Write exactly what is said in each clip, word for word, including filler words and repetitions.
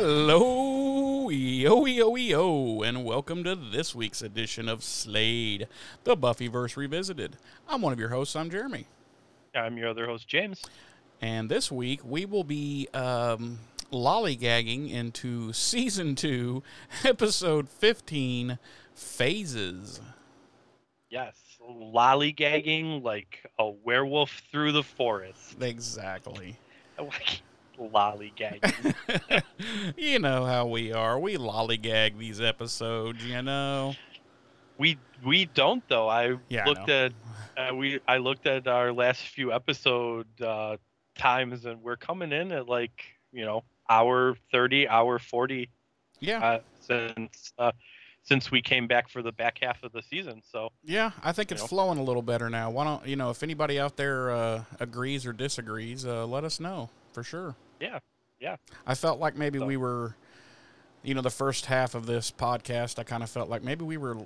Hello, yo, yo, yo, and welcome to this week's edition of Slade, the Buffyverse Revisited. I'm one of your hosts, I'm Jeremy. I'm your other host, James. And this week, we will be um, lollygagging into Season two, Episode fifteen, Phases. Yes, lollygagging like a werewolf through the forest. Exactly. Lollygagging. You know how we are. We lollygag these episodes, you know. We we don't though. I yeah, looked I at uh, we I looked at our last few episode uh, times, and we're coming in at like you know hour thirty, hour forty. Yeah. Uh, since uh, since we came back for the back half of the season, so yeah, I think it's know. flowing a little better now. Why don't you know if anybody out there uh, agrees or disagrees? Uh, let us know for sure. Yeah, yeah. I felt like maybe so. we were, you know, the first half of this podcast, I kind of felt like maybe we were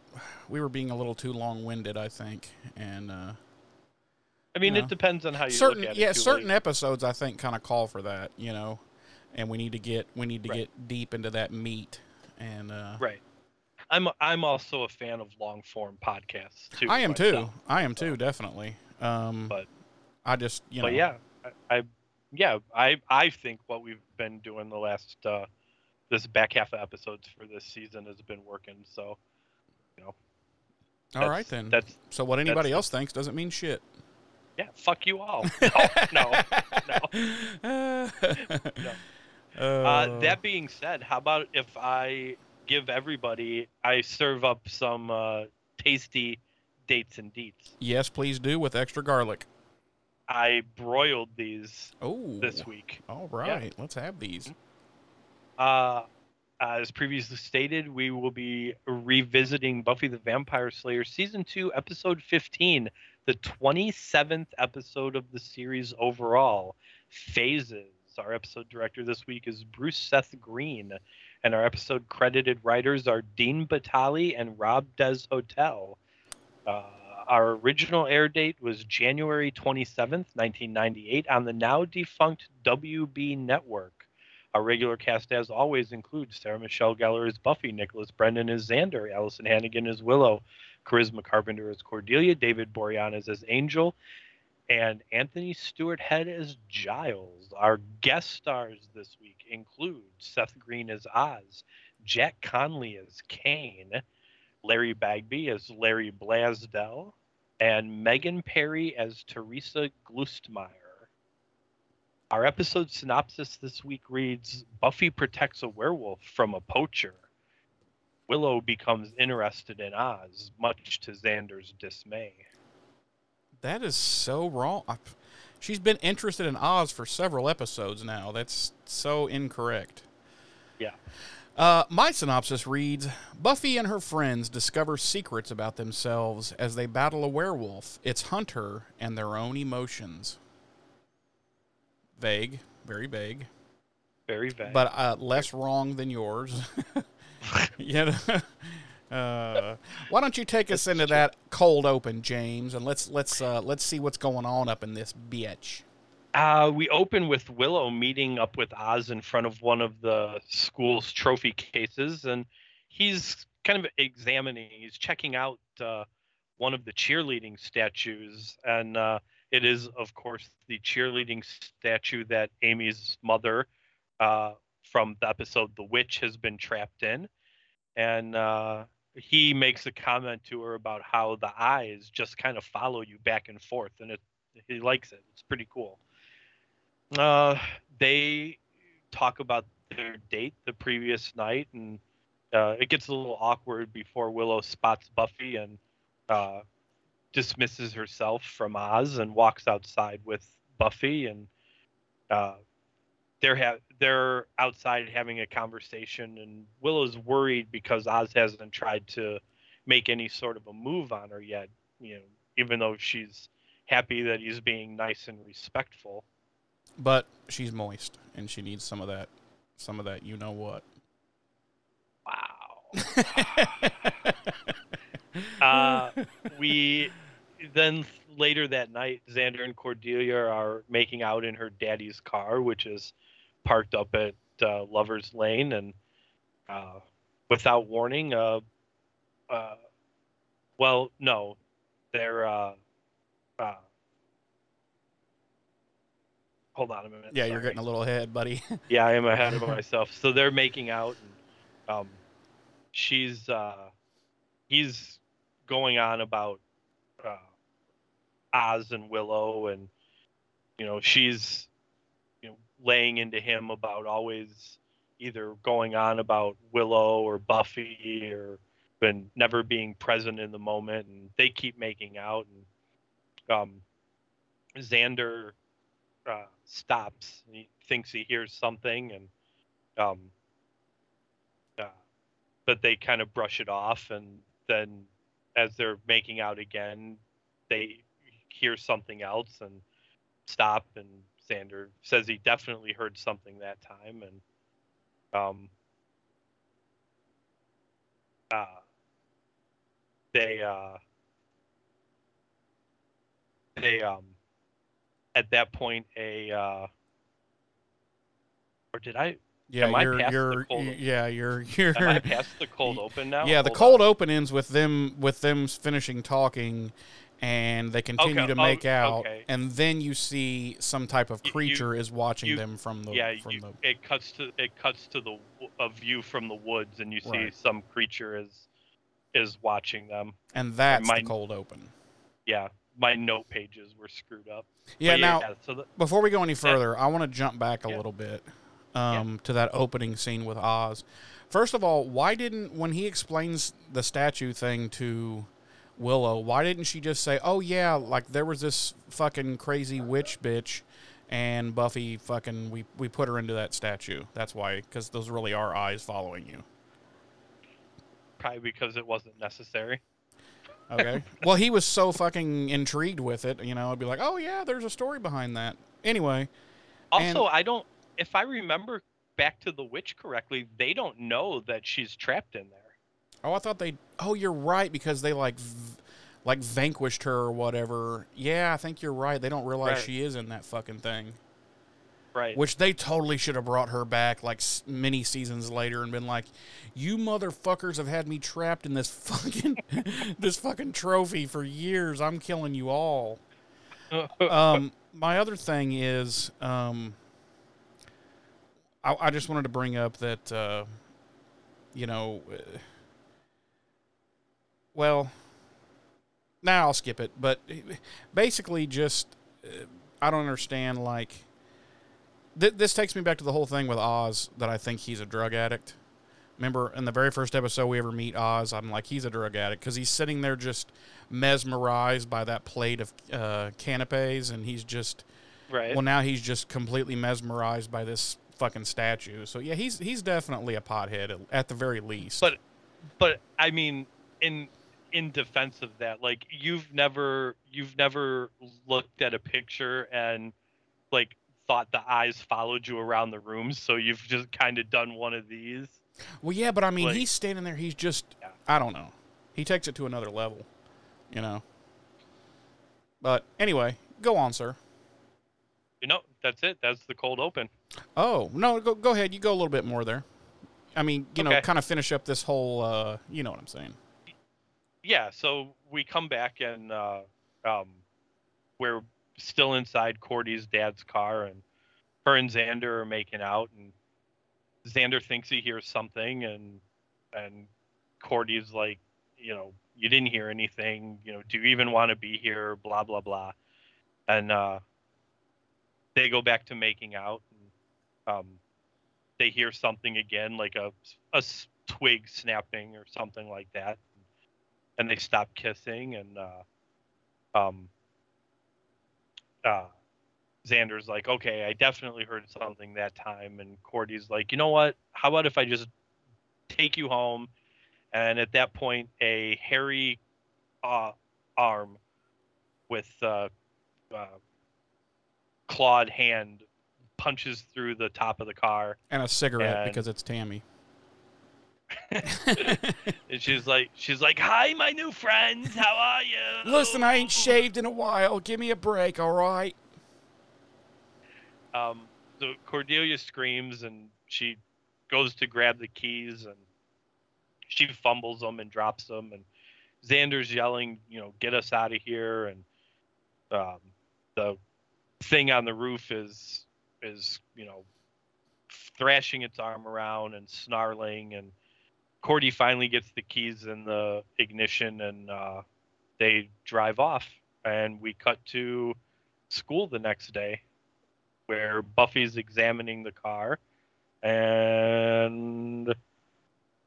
we were being a little too long-winded, I think. And uh, I mean, you know, it depends on how you certain, look at yeah, it. Yeah, certain late. episodes, I think, kind of call for that, you know, and we need to get we need to right. get deep into that meat. And uh, right. I'm I'm also a fan of long-form podcasts, too. I am, myself, too. I am, so. too, definitely. Um, but I just, you know. But, yeah, I... I Yeah, I I think what we've been doing the last uh, this back half of episodes for this season has been working. So, you know. All right then. That's so what anybody else thinks doesn't mean shit. Yeah, fuck you all. No, no, no. no. Uh, that being said, how about if I give everybody I serve up some uh, tasty dates and deets? Yes, please do, with extra garlic. I broiled these oh, this week. All right, yeah. Let's have these. Uh, as previously stated, we will be revisiting Buffy the Vampire Slayer Season two, Episode fifteen, the twenty-seventh episode of the series overall, Phases. Our episode director this week is Bruce Seth Green, and our episode credited writers are Dean Batali and Rob Deshotel. Uh, Our original air date was January twenty-seventh, nineteen ninety-eight, on the now-defunct W B network. Our regular cast, as always, includes Sarah Michelle Gellar as Buffy, Nicholas Brendan as Xander, Allison Hannigan as Willow, Charisma Carpenter as Cordelia, David Boreanaz as Angel, and Anthony Stewart Head as Giles. Our guest stars this week include Seth Green as Oz, Jack Conley as Kane, Larry Bagby as Larry Blasdell, and Megan Perry as Teresa Glustmeyer. Our episode synopsis this week reads, Buffy protects a werewolf from a poacher. Willow becomes interested in Oz, much to Xander's dismay. That is so wrong. She's been interested in Oz for several episodes now. That's so incorrect. Yeah. Uh, my synopsis reads, Buffy and her friends discover secrets about themselves as they battle a werewolf, its hunter, and their own emotions. Vague. Very vague. Very vague. But uh, less wrong than yours. Yeah. Uh, why don't you take us into that cold open, James, and let's let's uh, let's see what's going on up in this bitch. Uh, we open with Willow meeting up with Oz in front of one of the school's trophy cases, and he's kind of examining, he's checking out uh, one of the cheerleading statues, and uh, it is, of course, the cheerleading statue that Amy's mother uh, from the episode The Witch has been trapped in, and uh, he makes a comment to her about how the eyes just kind of follow you back and forth, and it, he likes it. It's pretty cool. Uh, they talk about their date the previous night, and uh, it gets a little awkward before Willow spots Buffy and uh, dismisses herself from Oz and walks outside with Buffy, and uh, they're ha- they're outside having a conversation, and Willow's worried because Oz hasn't tried to make any sort of a move on her yet, you know, even though she's happy that he's being nice and respectful. But she's moist, and she needs some of that, some of that you-know-what. Wow. uh, we, then later that night, Xander and Cordelia are making out in her daddy's car, which is parked up at uh, Lover's Lane and uh, Without Warning. Uh, uh, well, no, they're. Uh, uh, hold on a minute. Yeah, sorry. You're getting a little ahead, buddy. Yeah, I am ahead of myself. So they're making out, and um, she's uh, he's going on about uh, Oz and Willow, and you know she's. laying into him about always either going on about Willow or Buffy or and never being present in the moment. And they keep making out, and um, Xander uh, stops. He thinks he hears something, and um, uh, but they kind of brush it off. And then as they're making out again, they hear something else and stop, and Xander says he definitely heard something that time, and um, uh, they uh, they um, at that point a uh, or did I? Yeah, am you're, I past you're, the cold open? Yeah, you're, you're. Am I past the cold open now? Yeah, the Hold cold on. Open ends with them with them finishing talking. And they continue okay. to make oh, out, okay. and then you see some type of creature you, is watching you, them from the. Yeah, from you, the... it cuts to it cuts to the a view from the woods, and you see right. some creature is is watching them. And that's my, the cold open. Yeah, my note pages were screwed up. Yeah. But now, yeah, so the, before we go any further, yeah. I want to jump back a yeah. little bit um, yeah. to that opening scene with Oz. First of all, why didn't when he explains the statue thing to Willow, why didn't she just say, oh yeah, like there was this fucking crazy witch bitch and Buffy fucking we we put her into that statue, that's why, because those really are eyes following you? Probably because it wasn't necessary. Okay. Well, he was so fucking intrigued with it, you know, I'd be like, oh yeah, there's a story behind that anyway. Also, and I don't, if I remember back to The Witch correctly, they don't know that she's trapped in there. Oh, I thought they... Oh, you're right, because they, like, v- like vanquished her or whatever. Yeah, I think you're right. They don't realize right. she is in that fucking thing. Right. Which they totally should have brought her back, like, s- many seasons later and been like, you motherfuckers have had me trapped in this fucking this fucking trophy for years. I'm killing you all. um, my other thing is... Um, I-, I just wanted to bring up that, uh, you know... Uh, Well, now nah, I'll skip it, but basically just, uh, I don't understand, like, th- this takes me back to the whole thing with Oz, that I think he's a drug addict. Remember, in the very first episode we ever meet Oz, I'm like, he's a drug addict, because he's sitting there just mesmerized by that plate of uh, canapes, and he's just, right. well, now he's just completely mesmerized by this fucking statue. So, yeah, he's he's definitely a pothead, at, at the very least. But, but I mean... In in defense of that, like you've never you've never looked at a picture and like thought the eyes followed you around the room, so you've just kind of done one of these. Well, yeah, but I mean, like, he's standing there. He's just yeah. I don't know. He takes it to another level, you know. But anyway, go on, sir. You know, that's it. That's the cold open. Oh no, go go ahead. You go a little bit more there. I mean, you okay. know, kind of finish up this whole. Uh, you know what I'm saying. Yeah, so we come back and uh, um, we're still inside Cordy's dad's car, and her and Xander are making out, and Xander thinks he hears something, and and Cordy's like, you know, you didn't hear anything, you know, do you even want to be here, blah, blah, blah. And uh, they go back to making out, and um, they hear something again, like a, a twig snapping or something like that. And they stop kissing, and uh, um, uh, Xander's like, okay, I definitely heard something that time. And Cordy's like, you know what? How about if I just take you home? And at that point, a hairy uh, arm with a uh, uh, clawed hand punches through the top of the car. And a cigarette, and because it's Tammy. And she's like, she's like, hi, my new friends. How are you? Listen, I ain't shaved in a while. Give me a break, all right? Um, so Cordelia screams, and she goes to grab the keys and she fumbles them and drops them, and Xander's yelling, you know, get us out of here. And um, the thing on the roof is, is, you know, thrashing its arm around and snarling. And Cordy finally gets the keys in the ignition, and uh, they drive off. And we cut to school the next day, where Buffy's examining the car. And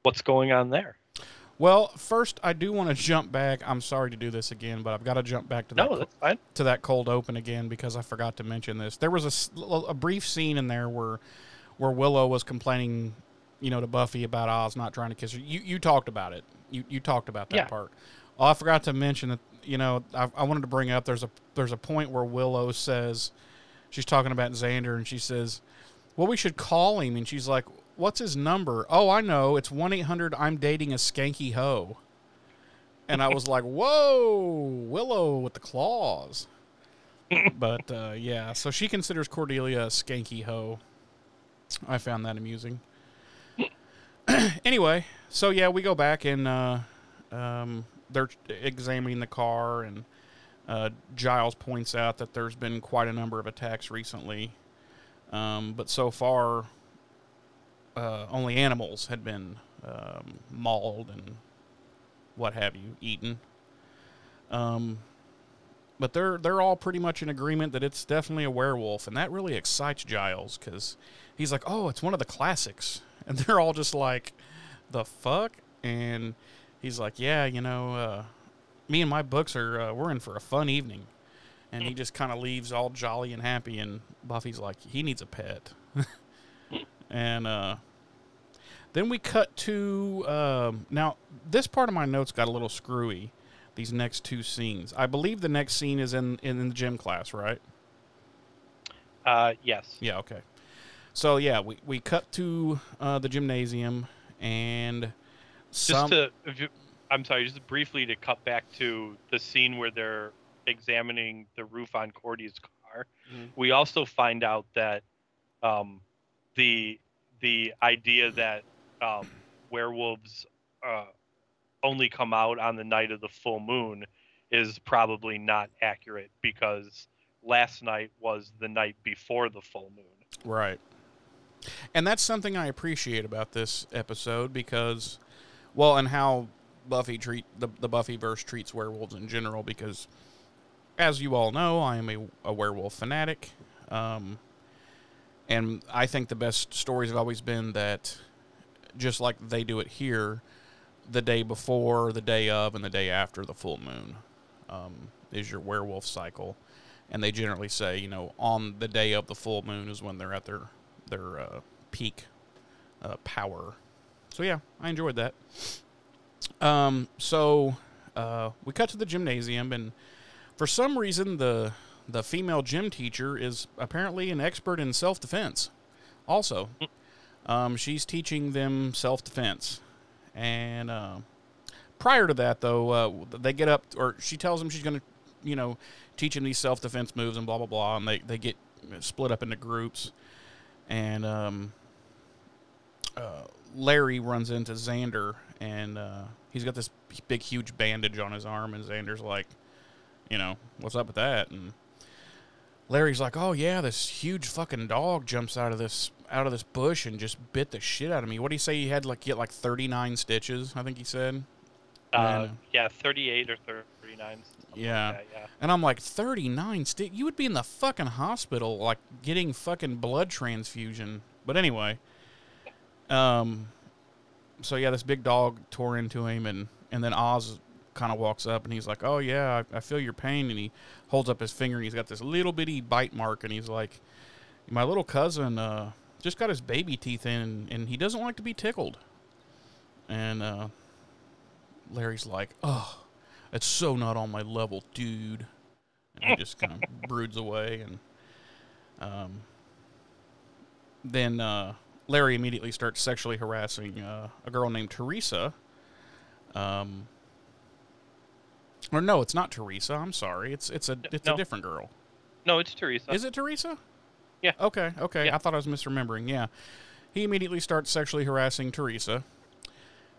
what's going on there? Well, first, I do want to jump back. I'm sorry to do this again, but I've got to jump back to that, no, that's fine. to that cold open again, because I forgot to mention this. There was a, a brief scene in there where where Willow was complaining, you know, to Buffy about Oz not trying to kiss her. You you talked about it. You you talked about that yeah. part. Oh, I forgot to mention that. You know, I, I wanted to bring up. There's a there's a point where Willow says, she's talking about Xander, and she says, "Well, we should call him." And she's like, "What's his number?" "Oh, I know. It's one eight hundred I'm dating a skanky hoe." And I was like, whoa, Willow with the claws. But, uh, yeah, so she considers Cordelia a skanky hoe. I found that amusing. Anyway, so, yeah, we go back, and uh, um, they're examining the car, and uh, Giles points out that there's been quite a number of attacks recently. Um, but so far... Uh, only animals had been um, mauled and what have you, eaten. Um, but they're they're all pretty much in agreement that it's definitely a werewolf, and that really excites Giles, because he's like, "Oh, it's one of the classics," and they're all just like, "The fuck!" And he's like, "Yeah, you know, uh, me and my books are uh, we're in for a fun evening," and he just kind of leaves all jolly and happy, and Buffy's like, "He needs a pet." And uh, then we cut to, um, now this part of my notes got a little screwy, these next two scenes. I believe the next scene is in, in, in the gym class, right? Uh, yes. Yeah, okay. So, yeah, we, we cut to uh, the gymnasium, and some... Just to, if you, I'm sorry, just briefly to cut back to the scene where they're examining the roof on Cordy's car. Mm-hmm. We also find out that... Um, The the idea that um, werewolves uh, only come out on the night of the full moon is probably not accurate, because last night was the night before the full moon. Right. And that's something I appreciate about this episode, because, well, and how Buffy treat the, the Buffyverse treats werewolves in general, because, as you all know, I am a, a werewolf fanatic. Um And I think the best stories have always been that, just like they do it here, the day before, the day of, and the day after the full moon um, is your werewolf cycle. And they generally say, you know, on the day of the full moon is when they're at their, their uh, peak uh, power. So, yeah, I enjoyed that. Um, so uh, we cut to the gymnasium, and for some reason the... The female gym teacher is apparently an expert in self-defense. Also, um, she's teaching them self-defense. And uh, prior to that, though, uh, they get up, or she tells them she's going to, you know, teach them these self-defense moves and blah, blah, blah. And they, they get split up into groups. And um, uh, Larry runs into Xander, and uh, he's got this big, huge bandage on his arm. And Xander's like, you know, what's up with that? And Larry's like, "Oh yeah, this huge fucking dog jumps out of this out of this bush and just bit the shit out of me." What do you say he had like get like thirty-nine stitches? I think he said. Uh, yeah, thirty-eight or thirty-nine. Yeah. Like that, yeah, and I'm like, thirty-nine stitch? You would be in the fucking hospital, like getting fucking blood transfusion. But anyway, um, so yeah, this big dog tore into him, and and then Oz kind of walks up, and he's like, "Oh yeah, I, I feel your pain," and he holds up his finger, and he's got this little bitty bite mark, and he's like, "My little cousin uh, just got his baby teeth in, and he doesn't like to be tickled." And uh, Larry's like, "Oh, it's so not on my level, dude," and he just kind of broods away, and um, then uh, Larry immediately starts sexually harassing uh, a girl named Teresa. um Or no, it's not Teresa. I'm sorry. It's it's a it's no. a different girl. No, it's Teresa. Is it Teresa? Yeah. Okay. Okay. Yeah. I thought I was misremembering. Yeah. He immediately starts sexually harassing Teresa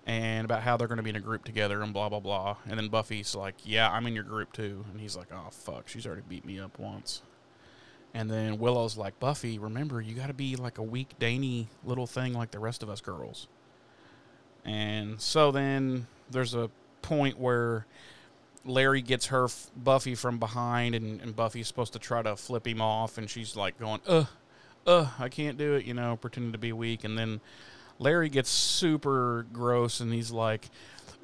and about how they're going to be in a group together and blah, blah, blah. And then Buffy's like, yeah, I'm in your group too. And he's like, oh, fuck, she's already beat me up once. And then Willow's like, Buffy, remember, you got to be like a weak, dainty little thing like the rest of us girls. And so then there's a point where Larry gets her, f- Buffy, from behind, and, and Buffy's supposed to try to flip him off, and she's like going, ugh, ugh, I can't do it, you know, pretending to be weak. And then Larry gets super gross, and he's like,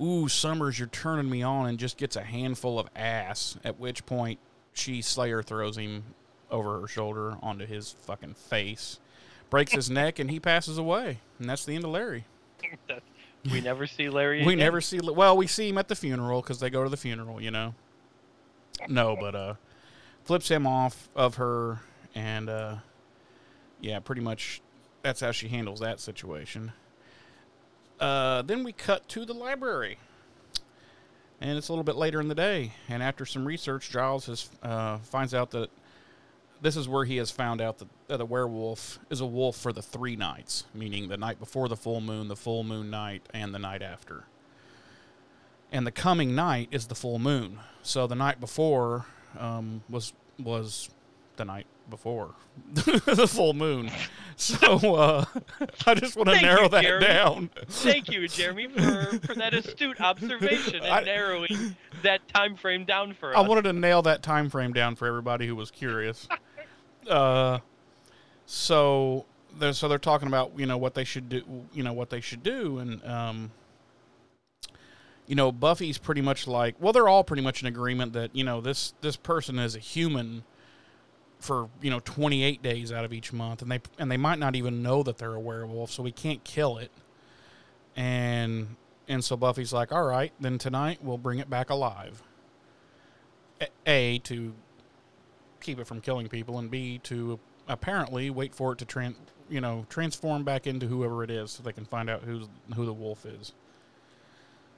ooh, Summers, you're turning me on, and just gets a handful of ass, at which point she Slayer throws him over her shoulder onto his fucking face, breaks his neck, and he passes away. And that's the end of Larry. We never see Larry again. We never see... Well, we see him at the funeral, because they go to the funeral, you know. No, but uh, flips him off of her, and uh, yeah, pretty much that's how she handles that situation. Uh, then we cut to the library, and it's a little bit later in the day, and after some research, Giles has, uh, finds out that this is where he has found out that uh, the werewolf is a wolf for the three nights, meaning the night before the full moon, the full moon night, and the night after. And the coming night is the full moon. So the night before um, was was the night before the full moon. So uh, I just want to narrow you, that Jeremy. down. Thank you, Jeremy, for, for that astute observation and I, narrowing that time frame down for us. I wanted to nail that time frame down for everybody who was curious. Uh, so they're, so they're talking about, you know, what they should do, you know, what they should do. And, um, you know, Buffy's pretty much like, well, they're all pretty much in agreement that, you know, this, this person is a human for, you know, twenty-eight days out of each month. And they, and they might not even know that they're a werewolf, so we can't kill it. And, and so Buffy's like, all right, then tonight we'll bring it back alive. A, a to, keep it from killing people, and B, to apparently wait for it to trans, you know, transform back into whoever it is so they can find out who's, who the wolf is.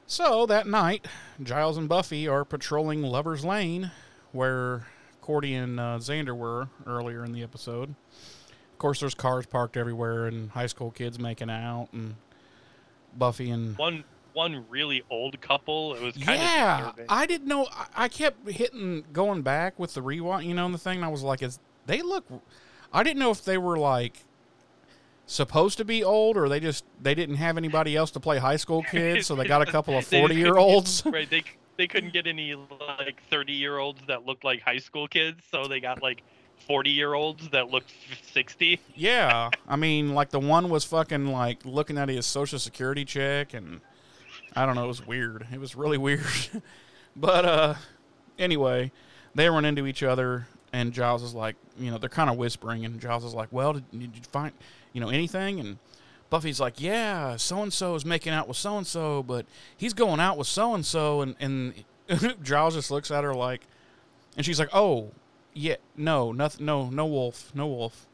So that night, Giles and Buffy are patrolling Lover's Lane, where Cordy and uh, Xander were earlier in the episode. Of course, there's cars parked everywhere and high school kids making out, and Buffy and... One... one really old couple. It was kind yeah, of disturbing. I didn't know. I kept hitting, going back with the rewind, you know, and the thing, and I was like, is they look, I didn't know if they were like supposed to be old, or they just, they didn't have anybody else to play high school kids. So they got a couple of forty year olds. Right. They, they couldn't get any like thirty year olds that looked like high school kids. So they got like forty year olds that looked sixty. Yeah. I mean, like the one was fucking like looking at his social security check, and I don't know, it was weird. It was really weird. But uh, anyway, they run into each other, and Giles is like, you know, they're kind of whispering, and Giles is like, well, did, did you find, you know, anything? And Buffy's like, yeah, so-and-so is making out with so-and-so, but he's going out with so-and-so. And, and Giles just looks at her like, and she's like, oh, yeah, no, nothing, no, no wolf, no wolf.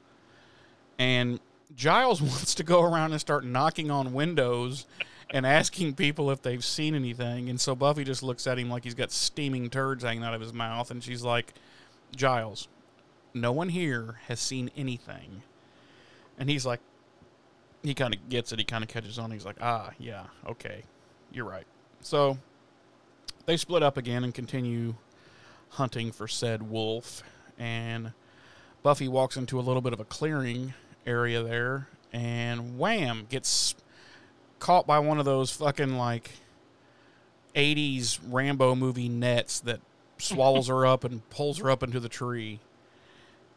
And Giles wants to go around and start knocking on windows and asking people if they've seen anything. And so Buffy just looks at him like he's got steaming turds hanging out of his mouth. And she's like, Giles, no one here has seen anything. And he's like, he kind of gets it. He kind of catches on. He's like, ah, yeah, okay, you're right. So they split up again and continue hunting for said wolf. And Buffy walks into a little bit of a clearing area there. And wham, gets caught by one of those fucking like eighties Rambo movie nets that swallows her up and pulls her up into the tree.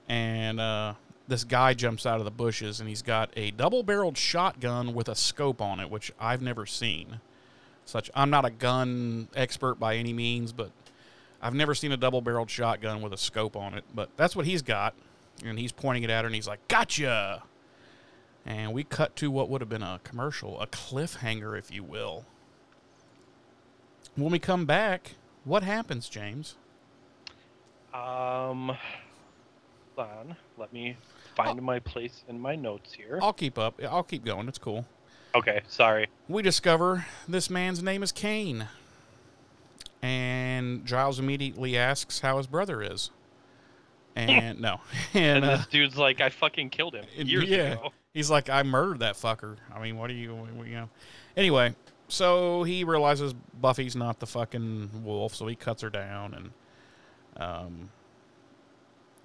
And uh, this guy jumps out of the bushes, and he's got a double-barreled shotgun with a scope on it, which I've never seen. Such I'm not a gun expert by any means, but I've never seen a double-barreled shotgun with a scope on it. But that's what he's got, and he's pointing it at her, and he's like, gotcha! And we cut to what would have been a commercial, a cliffhanger, if you will. When we come back, what happens, James? Um, hold on. Let me find I'll, my place in my notes here. I'll keep up. I'll keep going. It's cool. Okay, sorry. We discover this man's name is Kane. And Giles immediately asks how his brother is. And no. And, and this uh, dude's like, I fucking killed him years yeah. ago. He's like, I murdered that fucker. I mean, what do you, you know? Anyway, so he realizes Buffy's not the fucking wolf, so he cuts her down, and um,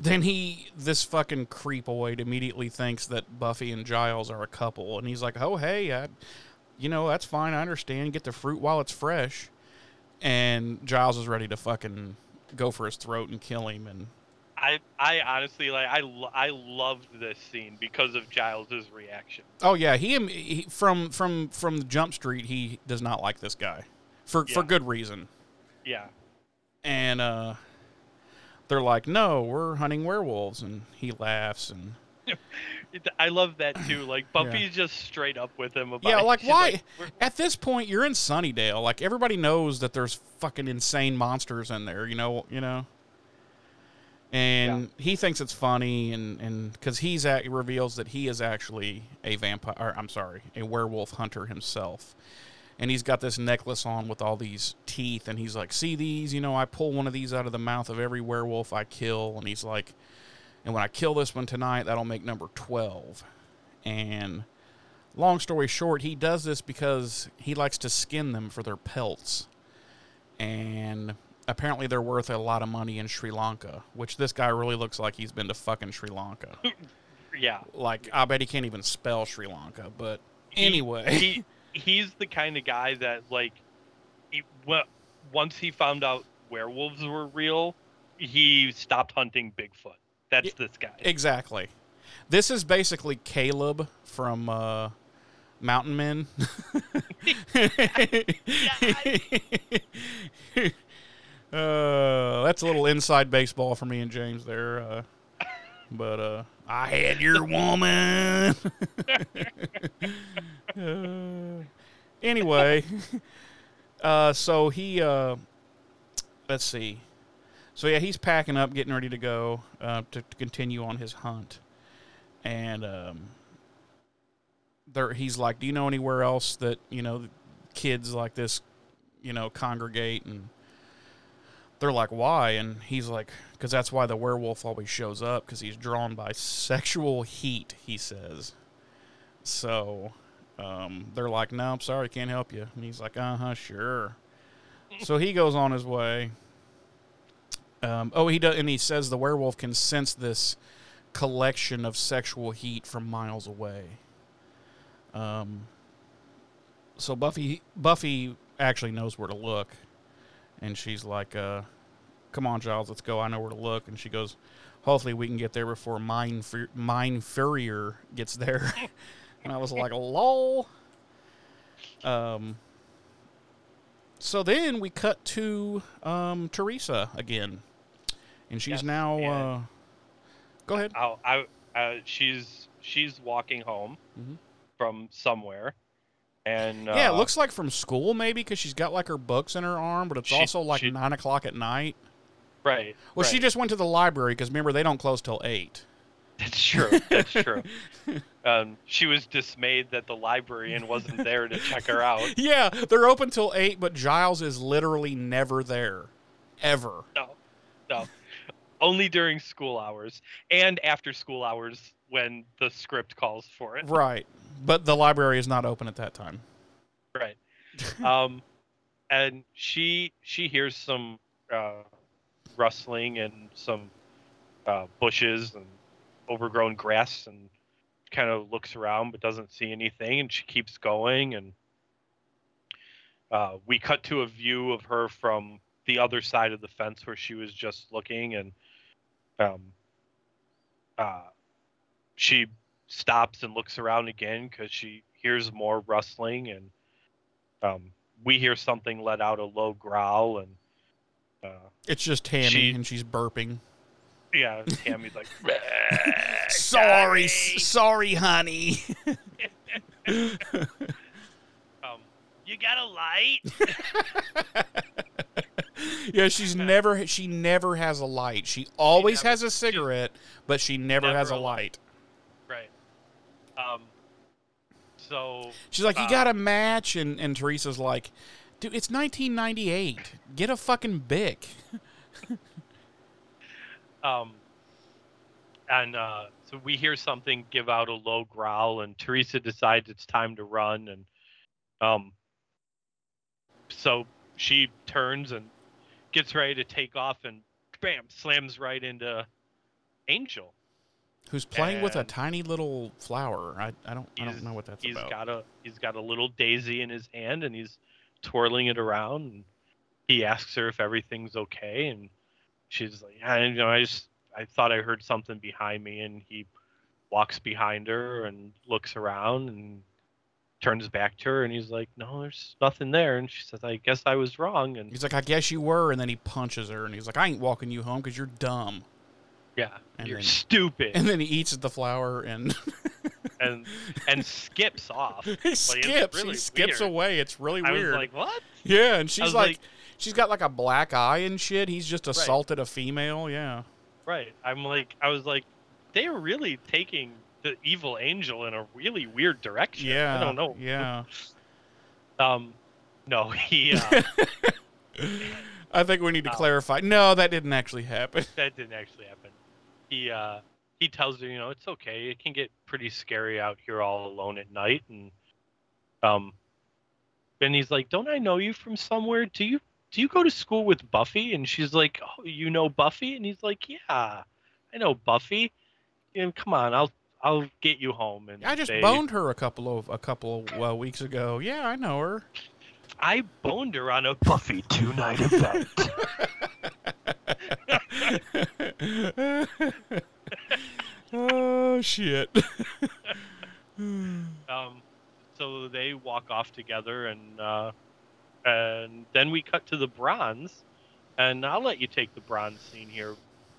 then he, this fucking creepoid immediately thinks that Buffy and Giles are a couple, and he's like, oh, hey, I, you know, that's fine, I understand, get the fruit while it's fresh, and Giles is ready to fucking go for his throat and kill him, and I, I honestly, like, I, I loved this scene because of Giles' reaction. Oh, yeah. He, he from, from, from the Jump Street, he does not like this guy for, yeah. for good reason. Yeah. And, uh, they're like, no, we're hunting werewolves. And he laughs. And I love that too. Like, Buffy's yeah. just straight up with him. About yeah. Like, why? Like, at this point, you're in Sunnydale. Like, everybody knows that there's fucking insane monsters in there. You know, you know, And yeah. he thinks it's funny, and, and because he's at, he reveals that he is actually a vampire. Or, I'm sorry, a werewolf hunter himself, and he's got this necklace on with all these teeth, and he's like, "See these? You know, I pull one of these out of the mouth of every werewolf I kill." And he's like, "And when I kill this one tonight, that'll make number twelve." And long story short, he does this because he likes to skin them for their pelts, and apparently they're worth a lot of money in Sri Lanka, which this guy really looks like he's been to fucking Sri Lanka. Yeah. Like, I bet he can't even spell Sri Lanka, but he, anyway. He, he's the kind of guy that, like, he, once he found out werewolves were real, he stopped hunting Bigfoot. That's yeah, this guy. Exactly. This is basically Caleb from uh, Mountain Men. Uh, that's a little inside baseball for me and James there. Uh, but uh, I had your woman. uh, anyway, uh, so he, uh, let's see. So yeah, he's packing up, getting ready to go uh, to, to continue on his hunt. And um, there, he's like, "Do you know anywhere else that you know kids like this, you know, congregate?" And they're like, "Why?" And he's like, "Because that's why the werewolf always shows up, because he's drawn by sexual heat," he says. So um, they're like, "No, I'm sorry, can't help you." And he's like, "Uh-huh, sure." So he goes on his way. Um, oh, he does, and he says the werewolf can sense this collection of sexual heat from miles away. Um, so Buffy, Buffy actually knows where to look. And she's like, uh, "Come on, Giles, let's go. I know where to look." And she goes, "Hopefully we can get there before Mine, Fu- Mine Furrier gets there." And I was like, lol. Um, so then we cut to um, Teresa again. And she's yes, now... And uh, go ahead. I, I, I, she's she's walking home mm-hmm. from somewhere. And, uh, yeah, it looks like from school maybe, because she's got like her books in her arm, but it's she, also like she, nine o'clock at night. Right. Well, right. She just went to the library because remember they don't close till eight. That's true. That's true. Um, she was dismayed that the librarian wasn't there to check her out. Yeah, they're open till eight, but Giles is literally never there, ever. No, no, only during school hours and after school hours when the script calls for it. Right. But the library is not open at that time. Right. Um, and she she hears some uh, rustling and some uh, bushes and overgrown grass and kind of looks around but doesn't see anything. And she keeps going. And uh, we cut to a view of her from the other side of the fence where she was just looking. And um, uh, she... stops and looks around again because she hears more rustling, and um, we hear something let out a low growl, and uh, it's just Tammy, she, and she's burping. Yeah, Tammy's like, "Sorry, s- sorry, honey." um, you got a light? Yeah, she's never. She never has a light. She always she never, has a cigarette, she, but she never, never has a light. Um, so she's like, "You uh, got a match?" And, and Teresa's like, "Dude, it's nineteen ninety-eight. Get a fucking Bic." um, And uh, so we hear something give out a low growl, and Teresa decides it's time to run. And um, so she turns and gets ready to take off, and bam, slams right into Angel, who's playing and with a tiny little flower. I, I don't I don't know what that's he's about. Got a, he's got a little daisy in his hand, and he's twirling it around. And he asks her if everything's okay, and she's like, I, you know, I just I thought I heard something behind me. And he walks behind her and looks around and turns back to her, and he's like, no, there's nothing there. And she says, I guess I was wrong. And he's like, I guess you were. And then he punches her, and he's like, I ain't walking you home because you're dumb. Yeah, and you're then, stupid. And then he eats the flower and and and skips off. He like, skips. Really he skips weird. away. It's really I weird. I was like, what? Yeah, and she's like, like, she's got like a black eye and shit. He's just assaulted right. a female. Yeah. Right. I'm like, I was like, they were really taking the evil angel in a really weird direction. Yeah. I don't know. Yeah. um, no, he. Uh, I think we need to uh, clarify. No, that didn't actually happen. That didn't actually happen. He uh, he tells her, you know, it's okay. It can get pretty scary out here all alone at night. And um, then he's like, don't I know you from somewhere? Do you do you go to school with Buffy? And she's like, oh, you know Buffy? And he's like, yeah, I know Buffy. And come on, I'll I'll get you home. And I just they... boned her a couple of a couple uh, weeks ago. Yeah, I know her. I boned her on a Buffy two-night event. Oh shit. um so they walk off together, and uh and then we cut to the bronze, and I'll let you take the bronze scene here,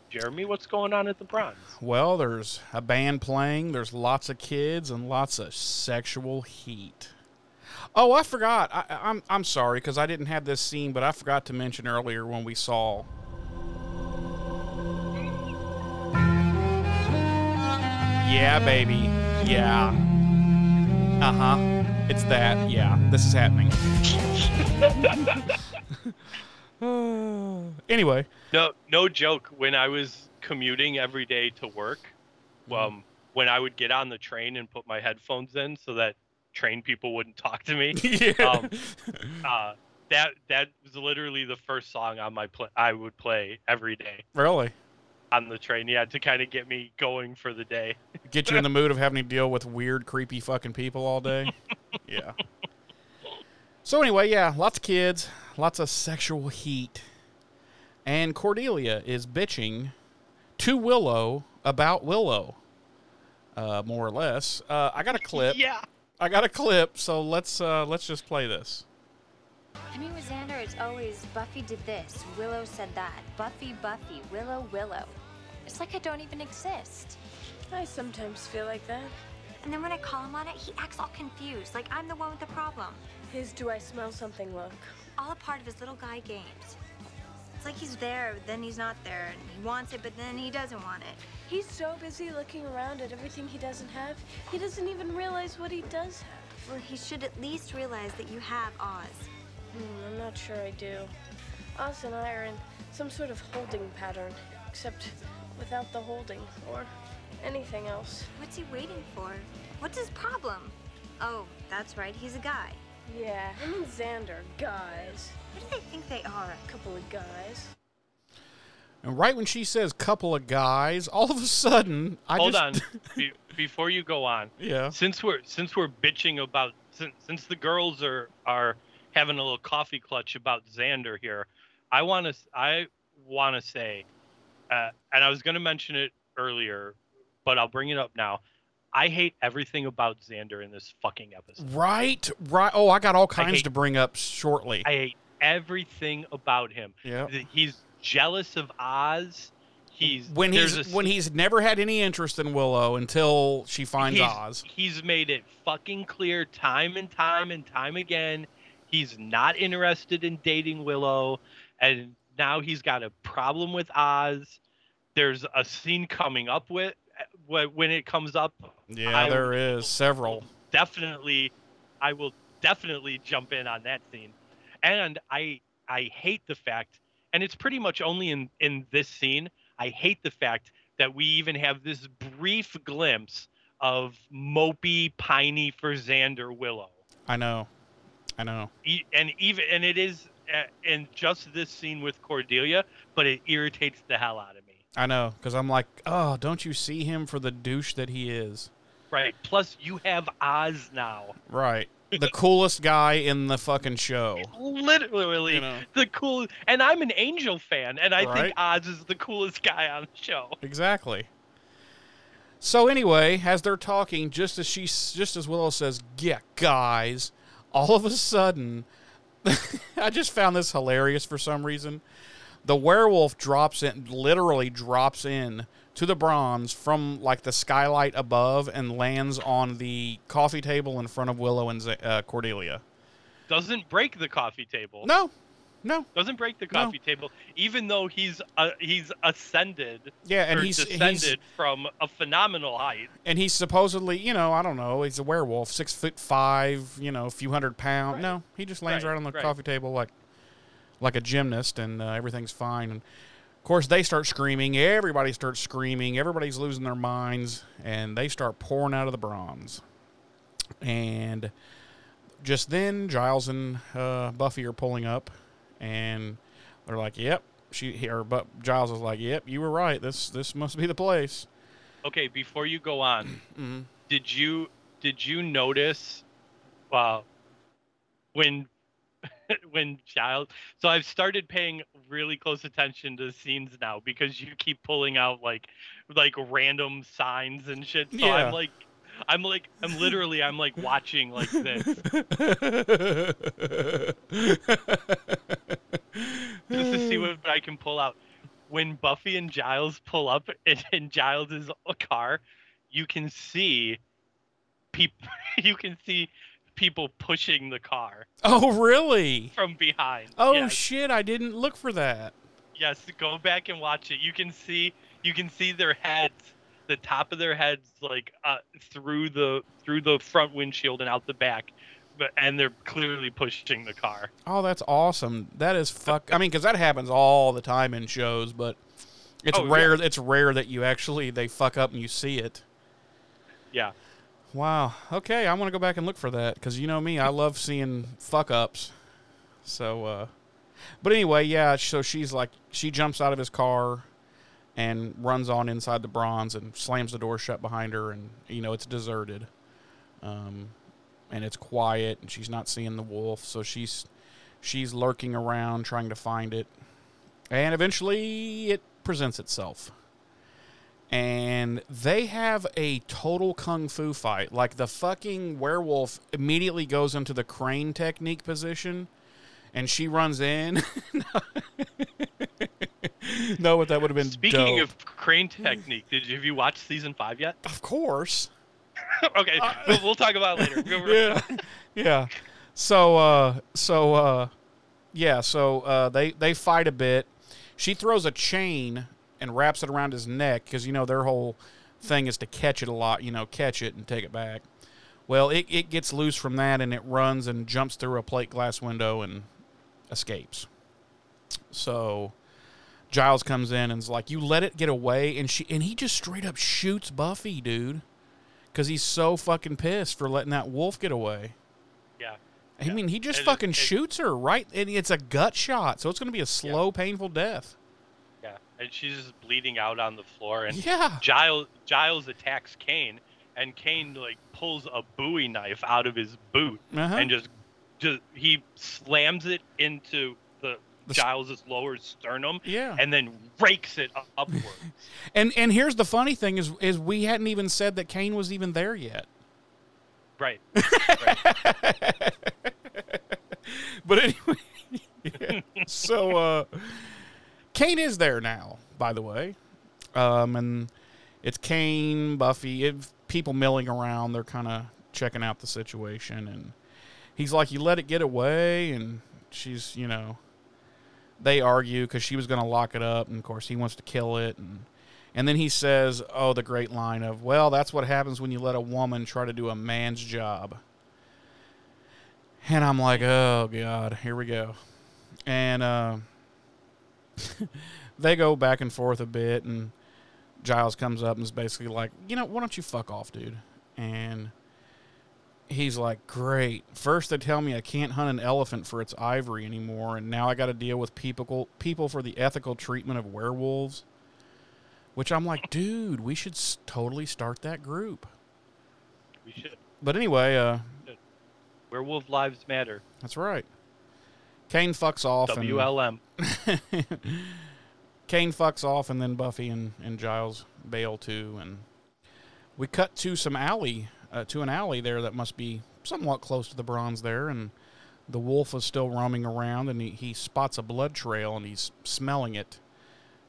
Jeremy. What's going on at the bronze? Well, there's a band playing, there's lots of kids and lots of sexual heat. Oh, I forgot. I, I'm I'm sorry because I didn't have this scene, but I forgot to mention earlier when we saw Yeah, baby. Yeah. Uh-huh. It's that. Yeah. This is happening. Anyway. No, no joke. When I was commuting every day to work, um, when I would get on the train and put my headphones in so that train people wouldn't talk to me, yeah. um, uh, that that was literally the first song on my pl- I would play every day. Really? On the train, yeah, to kind of get me going for the day. Get you in the mood of having to deal with weird, creepy fucking people all day. Yeah. So anyway, yeah, lots of kids, lots of sexual heat. And Cordelia is bitching to Willow about Willow, uh, more or less. Uh, I got a clip. Yeah. I got a clip, so let's uh, let's just play this. I mean, with Xander, it's always Buffy did this, Willow said that, Buffy, Buffy, Willow, Willow. It's like I don't even exist. I sometimes feel like that. And then when I call him on it, he acts all confused, like I'm the one with the problem. His do I smell something look. All a part of his little guy games. It's like he's there, but then he's not there, and he wants it, but then he doesn't want it. He's so busy looking around at everything he doesn't have, he doesn't even realize what he does have. Well, he should at least realize that you have Oz. Mm, I'm not sure I do. Oz and I are in some sort of holding pattern, except without the holding or anything else. What's he waiting for? What's his problem? Oh, that's right, he's a guy. Yeah, him and Xander, guys. What do they think they are? A couple of guys. And right when she says couple of guys, all of a sudden, I Hold just... Hold on. Be- before you go on. Yeah. Since we're, since we're bitching about... Since, since the girls are... are having a little coffee clutch about Xander here, I want to I want to say, uh, and I was going to mention it earlier, but I'll bring it up now. I hate everything about Xander in this fucking episode. Right, right. Oh, I got all kinds hate, to bring up shortly. I hate everything about him. Yeah, he's jealous of Oz. He's when he's a, when he's never had any interest in Willow until she finds he's, Oz. He's made it fucking clear time and time and time again. He's not interested in dating Willow, and now he's got a problem with Oz. There's a scene coming up with when it comes up. Yeah, I there will, is several. Definitely, I will definitely jump in on that scene. And I I hate the fact, and it's pretty much only in, in this scene, I hate the fact that we even have this brief glimpse of mopey, piney for Xander Willow. I know. I know. E- and even and it is uh, and just this scene with Cordelia, but it irritates the hell out of me. I know, because I'm like, oh, don't you see him for the douche that he is? Right. Plus, you have Oz now. Right. The coolest guy in the fucking show. Literally, you know? The coolest. And I'm an Angel fan, and I right? think Oz is the coolest guy on the show. Exactly. So anyway, as they're talking, just as she, just as Willow says, "Yeah, guys," all of a sudden, I just found this hilarious for some reason. The werewolf drops in, literally drops in to the bronze from like the skylight above and lands on the coffee table in front of Willow and uh, Cordelia. Doesn't break the coffee table. No, no. Doesn't break the coffee no. table, even though he's uh, he's ascended. Yeah, and he's descended he's, from a phenomenal height. And he's supposedly, you know, I don't know, he's a werewolf, six foot five, you know, a few hundred pounds. Right. No, he just lands right, right on the right. coffee table like. like a gymnast, and uh, everything's fine. And of course, they start screaming. Everybody starts screaming. Everybody's losing their minds, and they start pouring out of the bronze. And just then, Giles and uh, Buffy are pulling up, and they're like, yep. She, or, but Giles is like, yep, you were right. This this must be the place. Okay, before you go on, mm-hmm. did you did you notice uh, when... when Giles, so I've started paying really close attention to the scenes now because you keep pulling out like, like random signs and shit. So yeah. I'm like, I'm like, I'm literally, I'm like watching like this. Just to see what I can pull out. When Buffy and Giles pull up in, in Giles's car, you can see people, you can see people pushing the car. Oh, really? From behind. Oh, yes. Shit, I didn't look for that. Yes, go back and watch it. You can see you can see their heads, the top of their heads, like uh, through the through the front windshield and out the back, but and they're clearly pushing the car. Oh, that's awesome. That is fuck. I mean, because that happens all the time in shows, but it's oh, rare. Yeah. It's rare that you actually they fuck up and you see it. Yeah. Wow. Okay, I want to go back and look for that because you know me, I love seeing fuck ups. So, uh, but anyway, yeah. So she's like, she jumps out of his car and runs on inside the bronze and slams the door shut behind her, and you know it's deserted, um, and it's quiet, and she's not seeing the wolf, so she's she's lurking around trying to find it, and eventually it presents itself. And they have a total kung fu fight. Like, the fucking werewolf immediately goes into the crane technique position, and she runs in. No, but that would have been Speaking dope. Of crane technique, did you, have you watched season five yet? Of course. Okay, uh, we'll, we'll talk about it later. Yeah, yeah. So, uh, so uh, yeah, so uh, they, they fight a bit. She throws a chain and wraps it around his neck because, you know, their whole thing is to catch it a lot, you know, catch it and take it back. Well, it, it gets loose from that, and it runs and jumps through a plate glass window and escapes. So Giles comes in and's like, you let it get away, and she and he just straight up shoots Buffy, dude, because he's so fucking pissed for letting that wolf get away. Yeah. I yeah. mean, he just it, fucking it, shoots her, right? And it's a gut shot, so it's going to be a slow, yeah. painful death. And she's just bleeding out on the floor. And yeah. Giles, Giles attacks Kane, and Kane like pulls a Bowie knife out of his boot, uh-huh. and just, just he slams it into the, the Giles's lower sternum, yeah. and then rakes it upwards. and and here's the funny thing is is we hadn't even said that Kane was even there yet. Right. right. But anyway, yeah. so. Uh, Kane is there now, by the way. Um, and it's Kane, Buffy, it, people milling around. They're kind of checking out the situation. And he's like, you let it get away. And she's, you know, they argue because she was going to lock it up. And, of course, he wants to kill it. And, and then he says, oh, the great line of, well, that's what happens when you let a woman try to do a man's job. And I'm like, oh, God, here we go. And, uh... they go back and forth a bit, and Giles comes up and is basically like, you know, why don't you fuck off, dude? And he's like, great. First they tell me I can't hunt an elephant for its ivory anymore, and now I got to deal with people, people for the ethical treatment of werewolves. Which I'm like, dude, we should s- totally start that group. We should. But anyway. Uh, Werewolf lives matter. That's right. Kane fucks off. W L M. And Kane fucks off, and then Buffy and, and Giles bail too. And we cut to some alley, uh, to an alley there that must be somewhat close to the bronze there. And the wolf is still roaming around, and he, he spots a blood trail, and he's smelling it.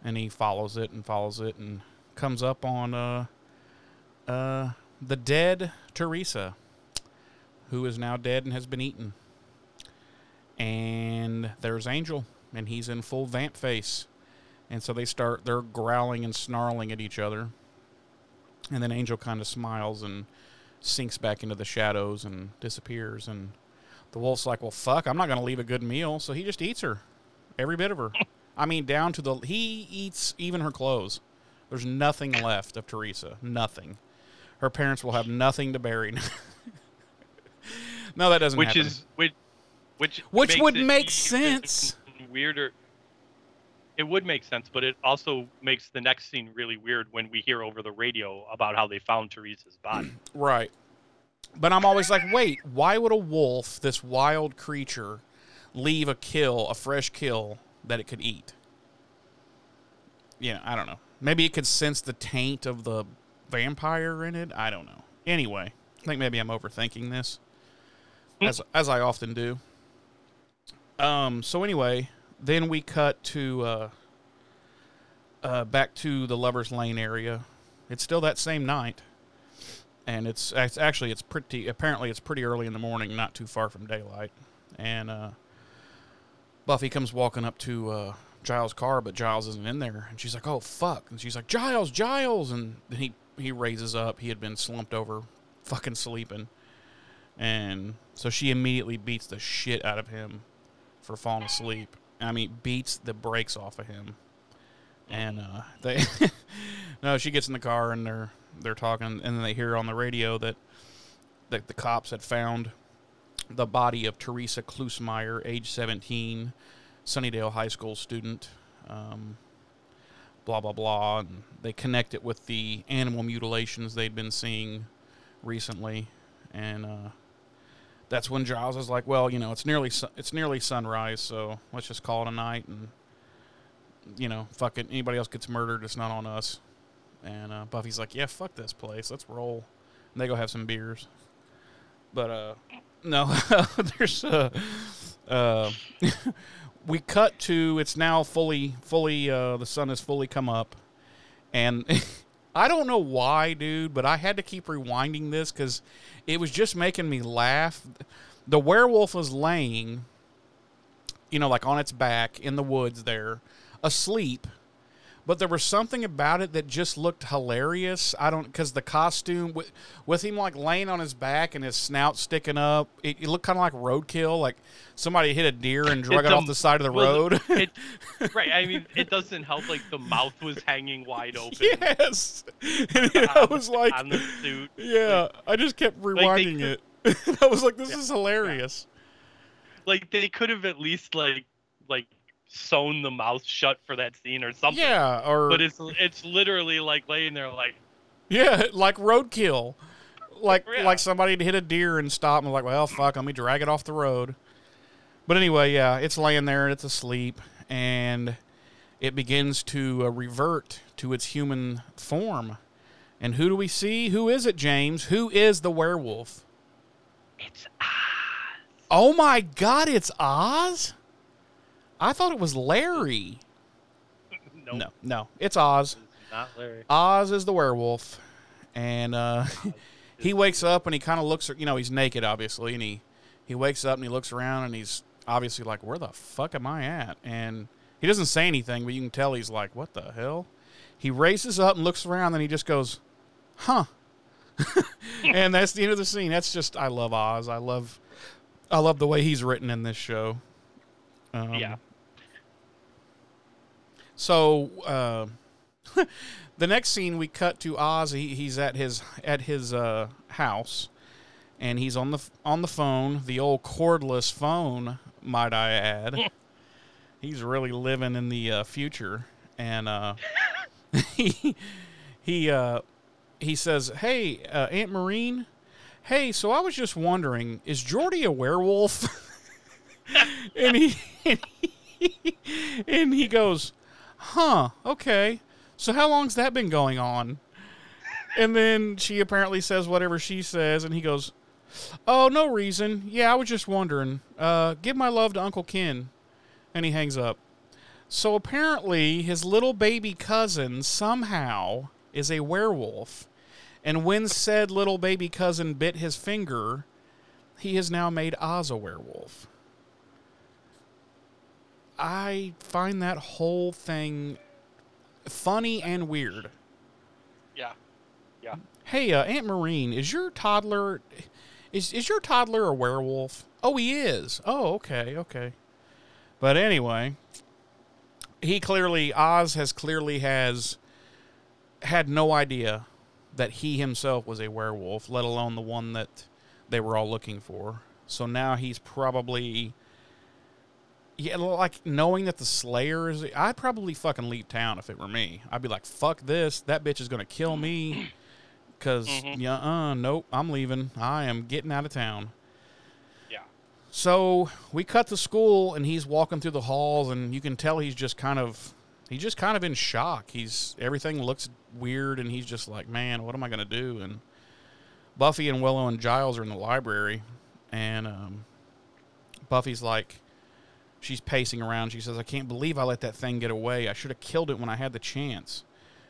And he follows it and follows it and comes up on uh, uh, the dead Teresa, who is now dead and has been eaten. And there's Angel, and he's in full vamp face. And so they start, they're growling and snarling at each other. And then Angel kind of smiles and sinks back into the shadows and disappears. And the wolf's like, well, fuck, I'm not going to leave a good meal. So he just eats her, every bit of her. I mean, down to the... He eats even her clothes. There's nothing left of Teresa. Nothing. Her parents will have nothing to bury. No, that doesn't which happen. Is, which which, which would make sense. Weirder. It would make sense, but it also makes the next scene really weird when we hear over the radio about how they found Teresa's body. Right. But I'm always like, wait, why would a wolf, this wild creature, leave a kill, a fresh kill... that it could eat? Yeah, I don't know. Maybe it could sense the taint of the vampire in it. I don't know. Anyway, I think maybe I'm overthinking this, as as I often do. Um. So anyway, then we cut to uh, uh, back to the Lover's Lane area. It's still that same night, and it's, it's actually it's pretty. Apparently, it's pretty early in the morning, not too far from daylight, and uh. Buffy comes walking up to uh, Giles' car, but Giles isn't in there. And she's like, oh, fuck. And she's like, Giles, Giles. And then he, he raises up. He had been slumped over, fucking sleeping. And so she immediately beats the shit out of him for falling asleep. I mean, beats the brakes off of him. And uh, they, no, she gets in the car, and they're they're talking. And then they hear on the radio that, that the cops had found the body of Teresa Klusemeyer, age seventeen, Sunnydale High School student, um, blah, blah, blah. And they connect it with the animal mutilations they'd been seeing recently. And uh, that's when Giles is like, well, you know, it's nearly su- it's nearly sunrise, so let's just call it a night. And, you know, fuck it. Anybody else gets murdered, it's not on us. And uh, Buffy's like, yeah, fuck this place. Let's roll. And they go have some beers. But, uh... No, there's uh, uh, we cut to it's now fully, fully. Uh, the sun has fully come up, and I don't know why, dude, but I had to keep rewinding this because it was just making me laugh. The werewolf was laying, you know, like on its back in the woods there, asleep. But there was something about it that just looked hilarious. I don't, because the costume, with, with him like laying on his back and his snout sticking up, it, it looked kind of like roadkill, like somebody hit a deer and drug it, it off the side of the well, road. It, right, I mean, it doesn't help, like, the mouth was hanging wide open. Yes! And um, I was like, on the suit. Yeah, like, I just kept rewinding like could, it. I was like, this yeah, is hilarious. Yeah. Like, they could have at least, like, like, sewn the mouth shut for that scene or something. Yeah, or... But it's it's literally like laying there like... Yeah, like roadkill. Like yeah. like somebody hit a deer and stopped and was like, well, fuck, let me drag it off the road. But anyway, yeah, it's laying there and it's asleep. And it begins to uh, revert to its human form. And who do we see? Who is it, James? Who is the werewolf? It's Oz. Oh my God, it's Oz? I thought it was Larry. Nope. No, no, it's Oz. It's not Larry. Oz is the werewolf, and uh, he wakes up and he kind of looks. You know, he's naked, obviously, and he he wakes up and he looks around and he's obviously like, "Where the fuck am I at?" And he doesn't say anything, but you can tell he's like, "What the hell?" He races up and looks around, and he just goes, "Huh," and that's the end of the scene. That's just I love Oz. I love I love the way he's written in this show. Um, yeah. So, uh, The next scene, we cut to Oz. He, he's at his at his uh, house, and he's on the on the phone, the old cordless phone, might I add. He's really living in the uh, future, and uh, he he uh, he says, "Hey, uh, Aunt Maureen, hey. So I was just wondering, is Geordie a werewolf?" and he and he and he goes, "Huh, okay. So how long's that been going on?" And then she apparently says whatever she says, and he goes, "Oh, no reason. Yeah, I was just wondering. Uh, give my love to Uncle Ken." And he hangs up. So apparently his little baby cousin somehow is a werewolf, and when said little baby cousin bit his finger, he has now made Oz a werewolf. I find that whole thing funny and weird. Yeah, yeah. Hey, uh, Aunt Maureen, is your toddler is is your toddler a werewolf? Oh, he is. Oh, okay, okay. But anyway, he clearly Oz has clearly has had no idea that he himself was a werewolf, let alone the one that they were all looking for. So now he's probably. Yeah, like, knowing that the Slayer is... I'd probably fucking leave town if it were me. I'd be like, fuck this. That bitch is going to kill me. Because, mm-hmm. uh-uh, nope, I'm leaving. I am getting out of town. Yeah. So, we cut to school, and he's walking through the halls, and you can tell he's just kind of... He's just kind of in shock. He's... Everything looks weird, and he's just like, man, what am I going to do? And Buffy and Willow and Giles are in the library, and um, Buffy's like... She's pacing around. She says, I can't believe I let that thing get away. I should have killed it when I had the chance.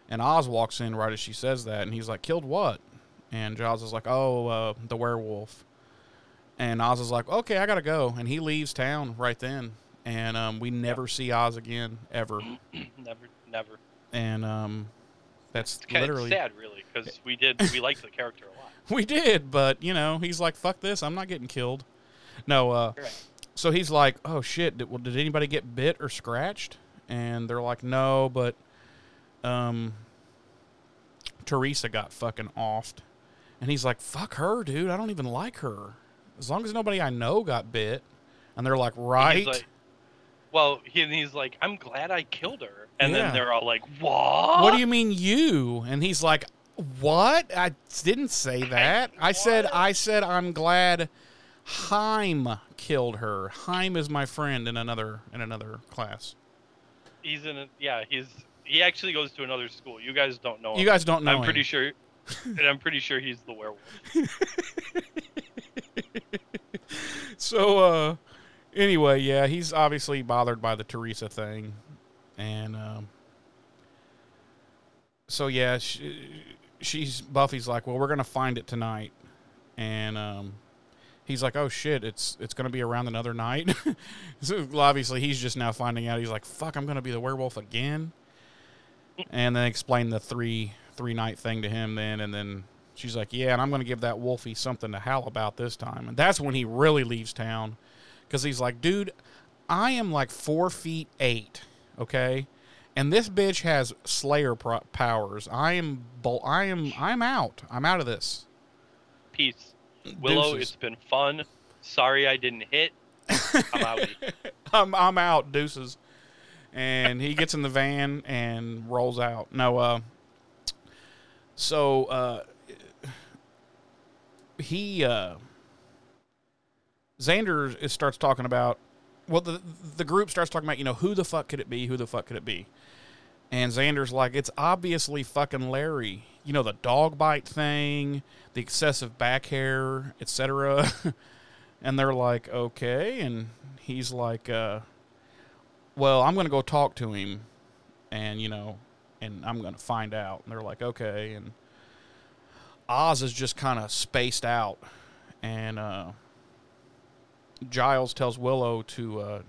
And Oz walks in right as she says that, and he's like, killed what? And Giles is like, oh, uh, the werewolf. And Oz is like, okay, I got to go. And he leaves town right then. And um, we never yep. see Oz again, ever. never, never. And um, that's it's kind literally... of sad, really, because we did, we liked the character a lot. We did, but, you know, he's like, fuck this, I'm not getting killed. No, uh... Correct. So he's like, oh, shit, did, well, did anybody get bit or scratched? And they're like, no, but um, Teresa got fucking offed. And he's like, fuck her, dude. I don't even like her. As long as nobody I know got bit. And they're like, right. He's like, well, he, and he's like, I'm glad I killed her. And yeah. then they're all like, what? What do you mean you? And he's like, what? I didn't say that. I, I said, I said, I'm glad... Haim killed her. Haim is my friend in another in another class. He's in a, yeah, he's he actually goes to another school. You guys don't know him. You guys don't know I'm him. pretty sure and I'm pretty sure he's the werewolf. So uh anyway, yeah, he's obviously bothered by the Teresa thing. And um so yeah, she, she's Buffy's like, "Well, we're going to find it tonight." And um he's like, oh, shit, it's it's going to be around another night. So obviously, he's just now finding out. He's like, fuck, I'm going to be the werewolf again. And then explain the three, three-night thing to him then. And then she's like, yeah, and I'm going to give that wolfie something to howl about this time. And that's when he really leaves town. Because he's like, dude, I am like four feet eight, okay? And this bitch has Slayer pro- powers. I am, bo- I am I'm out. I'm out of this. Peace. Willow, deuces. It's been fun. Sorry I didn't hit. I'm out. I'm, I'm out, deuces. And he gets in the van and rolls out. No, uh, so, uh, he, uh, Xander starts talking about, well, the, the group starts talking about, you know, who the fuck could it be? Who the fuck could it be? And Xander's like, it's obviously fucking Larry. You know, the dog bite thing, the excessive back hair, et cetera And they're like, okay. And he's like, uh, well, I'm going to go talk to him. And, you know, and I'm going to find out. And they're like, okay. And Oz is just kind of spaced out. And uh, Giles tells Willow to, uh,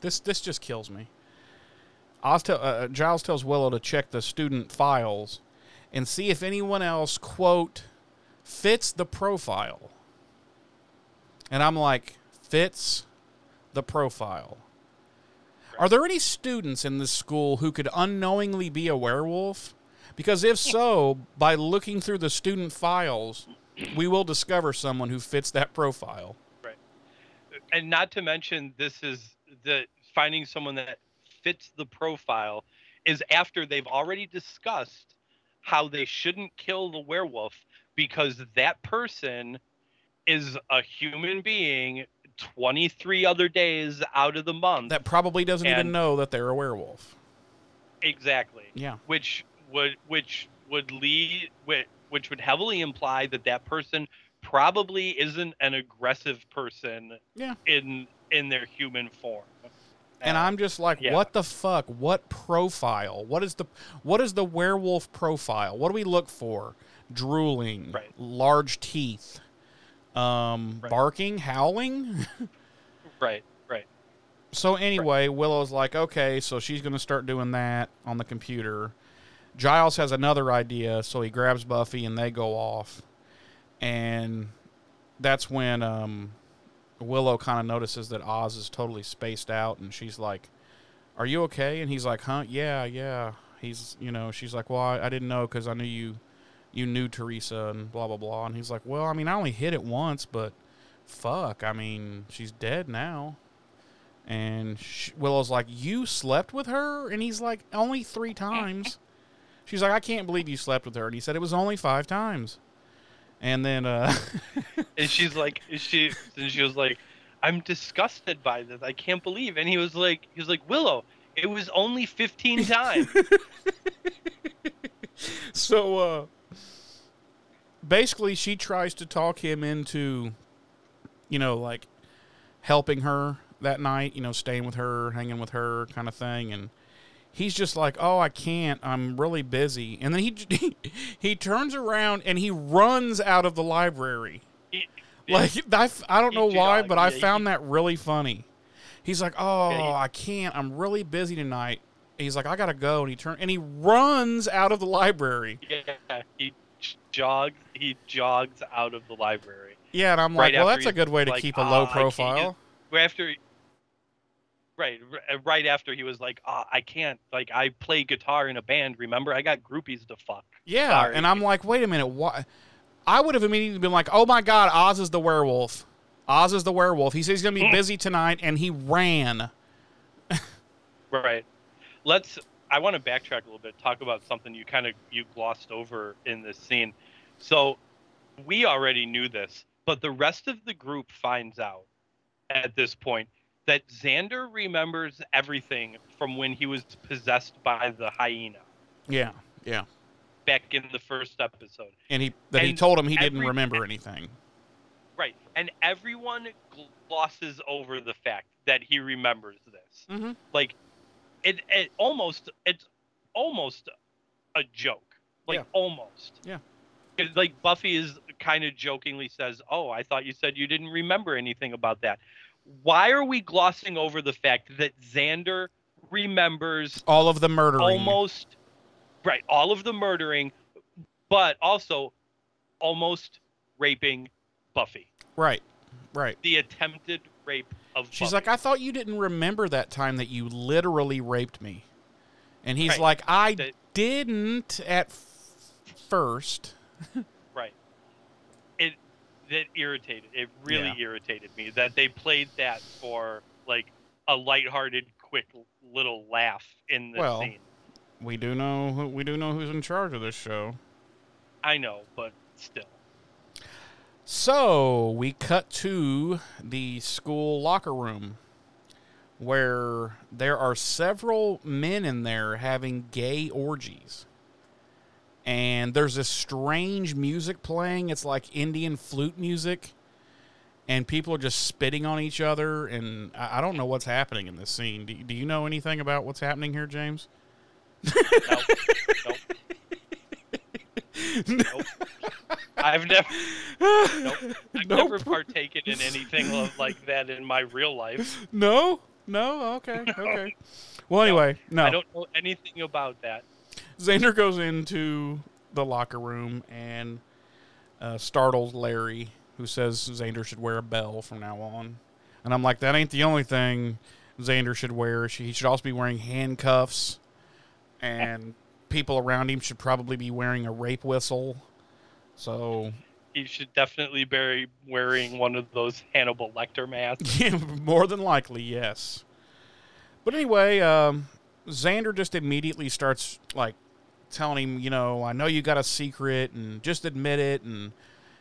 this this just kills me. Oz te- uh, Giles tells Willow to check the student files and see if anyone else, quote, fits the profile. And I'm like, fits the profile. Right. Are there any students in this school who could unknowingly be a werewolf? Because if so, by looking through the student files, we will discover someone who fits that profile. Right. And not to mention, this is the finding someone that fits the profile is after they've already discussed how they shouldn't kill the werewolf because that person is a human being twenty-three other days out of the month. That probably doesn't and, even know that they're a werewolf. Exactly. Yeah. Which would which would lead which would heavily imply that that person probably isn't an aggressive person yeah. in in their human form. And I'm just like, yeah. what the fuck? What profile? What is the what is the werewolf profile? What do we look for? Drooling, right. large teeth, um, right. barking, howling. right, right. So anyway, right. Willow's like, okay, so she's going to start doing that on the computer. Giles has another idea, so he grabs Buffy and they go off. And that's when... Um, Willow kind of notices that Oz is totally spaced out, and she's like, are you okay? And he's like, huh? Yeah, yeah. He's, you know, she's like, well, I, I didn't know because I knew you you knew Teresa and blah, blah, blah. And he's like, well, I mean, I only hit it once, but fuck, I mean, she's dead now. And she, Willow's like, you slept with her? And he's like, only three times. She's like, I can't believe you slept with her. And he said, it was only five times. And then, uh, and she's like, she, and she was like, I'm disgusted by this. I can't believe. And he was like, he was like, Willow, it was only fifteen times. So, uh, basically she tries to talk him into, you know, like helping her that night, you know, staying with her, hanging with her kind of thing. And he's just like, oh, I can't. I'm really busy. And then he he, he turns around and he runs out of the library. It, like, I, I don't know why, but I found that really funny. He's like, oh, I can't. I'm really busy tonight. And he's like, I got to go. And he turn, and he runs out of the library. Yeah, he jogs, he jogs out of the library. Yeah, and I'm like, well, that's a good way to keep a low profile. After... Right, right after he was like, oh, I can't, like, I play guitar in a band, remember? I got groupies to fuck. Yeah, Sorry. And I'm like, wait a minute, why? I would have immediately been like, oh my God, Oz is the werewolf. Oz is the werewolf. He says he's going to be busy tonight, and he ran. Right. Let's, I want to backtrack a little bit, talk about something you kind of, you glossed over in this scene. So, we already knew this, but the rest of the group finds out at this point that Xander remembers everything from when he was possessed by the hyena. Yeah, yeah. Back in the first episode. And he that and he told him he every, didn't remember anything. Right. And everyone glosses over the fact that he remembers this. Mm-hmm. Like, it, it almost, it's almost a joke. Like, yeah. almost. Yeah. It, like, Buffy is kind of jokingly says, oh, I thought you said you didn't remember anything about that. Why are we glossing over the fact that Xander remembers all of the murdering? Almost, right, all of the murdering, but also almost raping Buffy. Right, right. The attempted rape of Buffy. She's like, I thought you didn't remember that time that you literally raped me. And he's right. like, I that, didn't at f- first. Right. It... It irritated. It really yeah. irritated me that they played that for like a lighthearted, quick little laugh in the well, scene. We do know who, we do know who's in charge of this show. I know, but still. So we cut to the school locker room, where there are several men in there having gay orgies. And there's this strange music playing. It's like Indian flute music. And people are just spitting on each other. And I don't know what's happening in this scene. Do, do you know anything about what's happening here, James? Nope. Nope. Nope. I've never, nope. I've nope. never partaken in anything like that in my real life. No? No? Okay. No. Okay. Well, anyway, no. no. I don't know anything about that. Xander goes into the locker room and uh, startles Larry, who says Xander should wear a bell from now on. And I'm like, that ain't the only thing Xander should wear. He should also be wearing handcuffs, and people around him should probably be wearing a rape whistle. So he should definitely be wearing one of those Hannibal Lecter masks. Yeah, more than likely, yes. But anyway, um, Xander just immediately starts like telling him, you know, I know you got a secret, and just admit it, and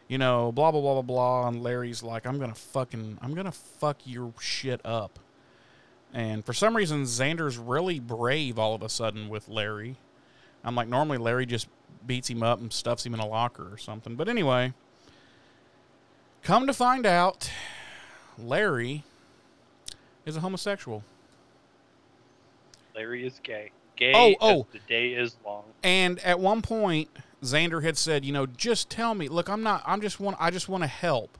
you know, blah blah blah blah blah. And Larry's like, I'm gonna fucking, I'm gonna fuck your shit up. And for some reason, Xander's really brave all of a sudden with Larry. I'm like, normally Larry just beats him up and stuffs him in a locker or something. But anyway, come to find out, Larry is a homosexual. Larry is gay. Gay oh, oh. as the day is long. And at one point, Xander had said, you know, just tell me. Look, I'm not, I'm just want, I just want to help.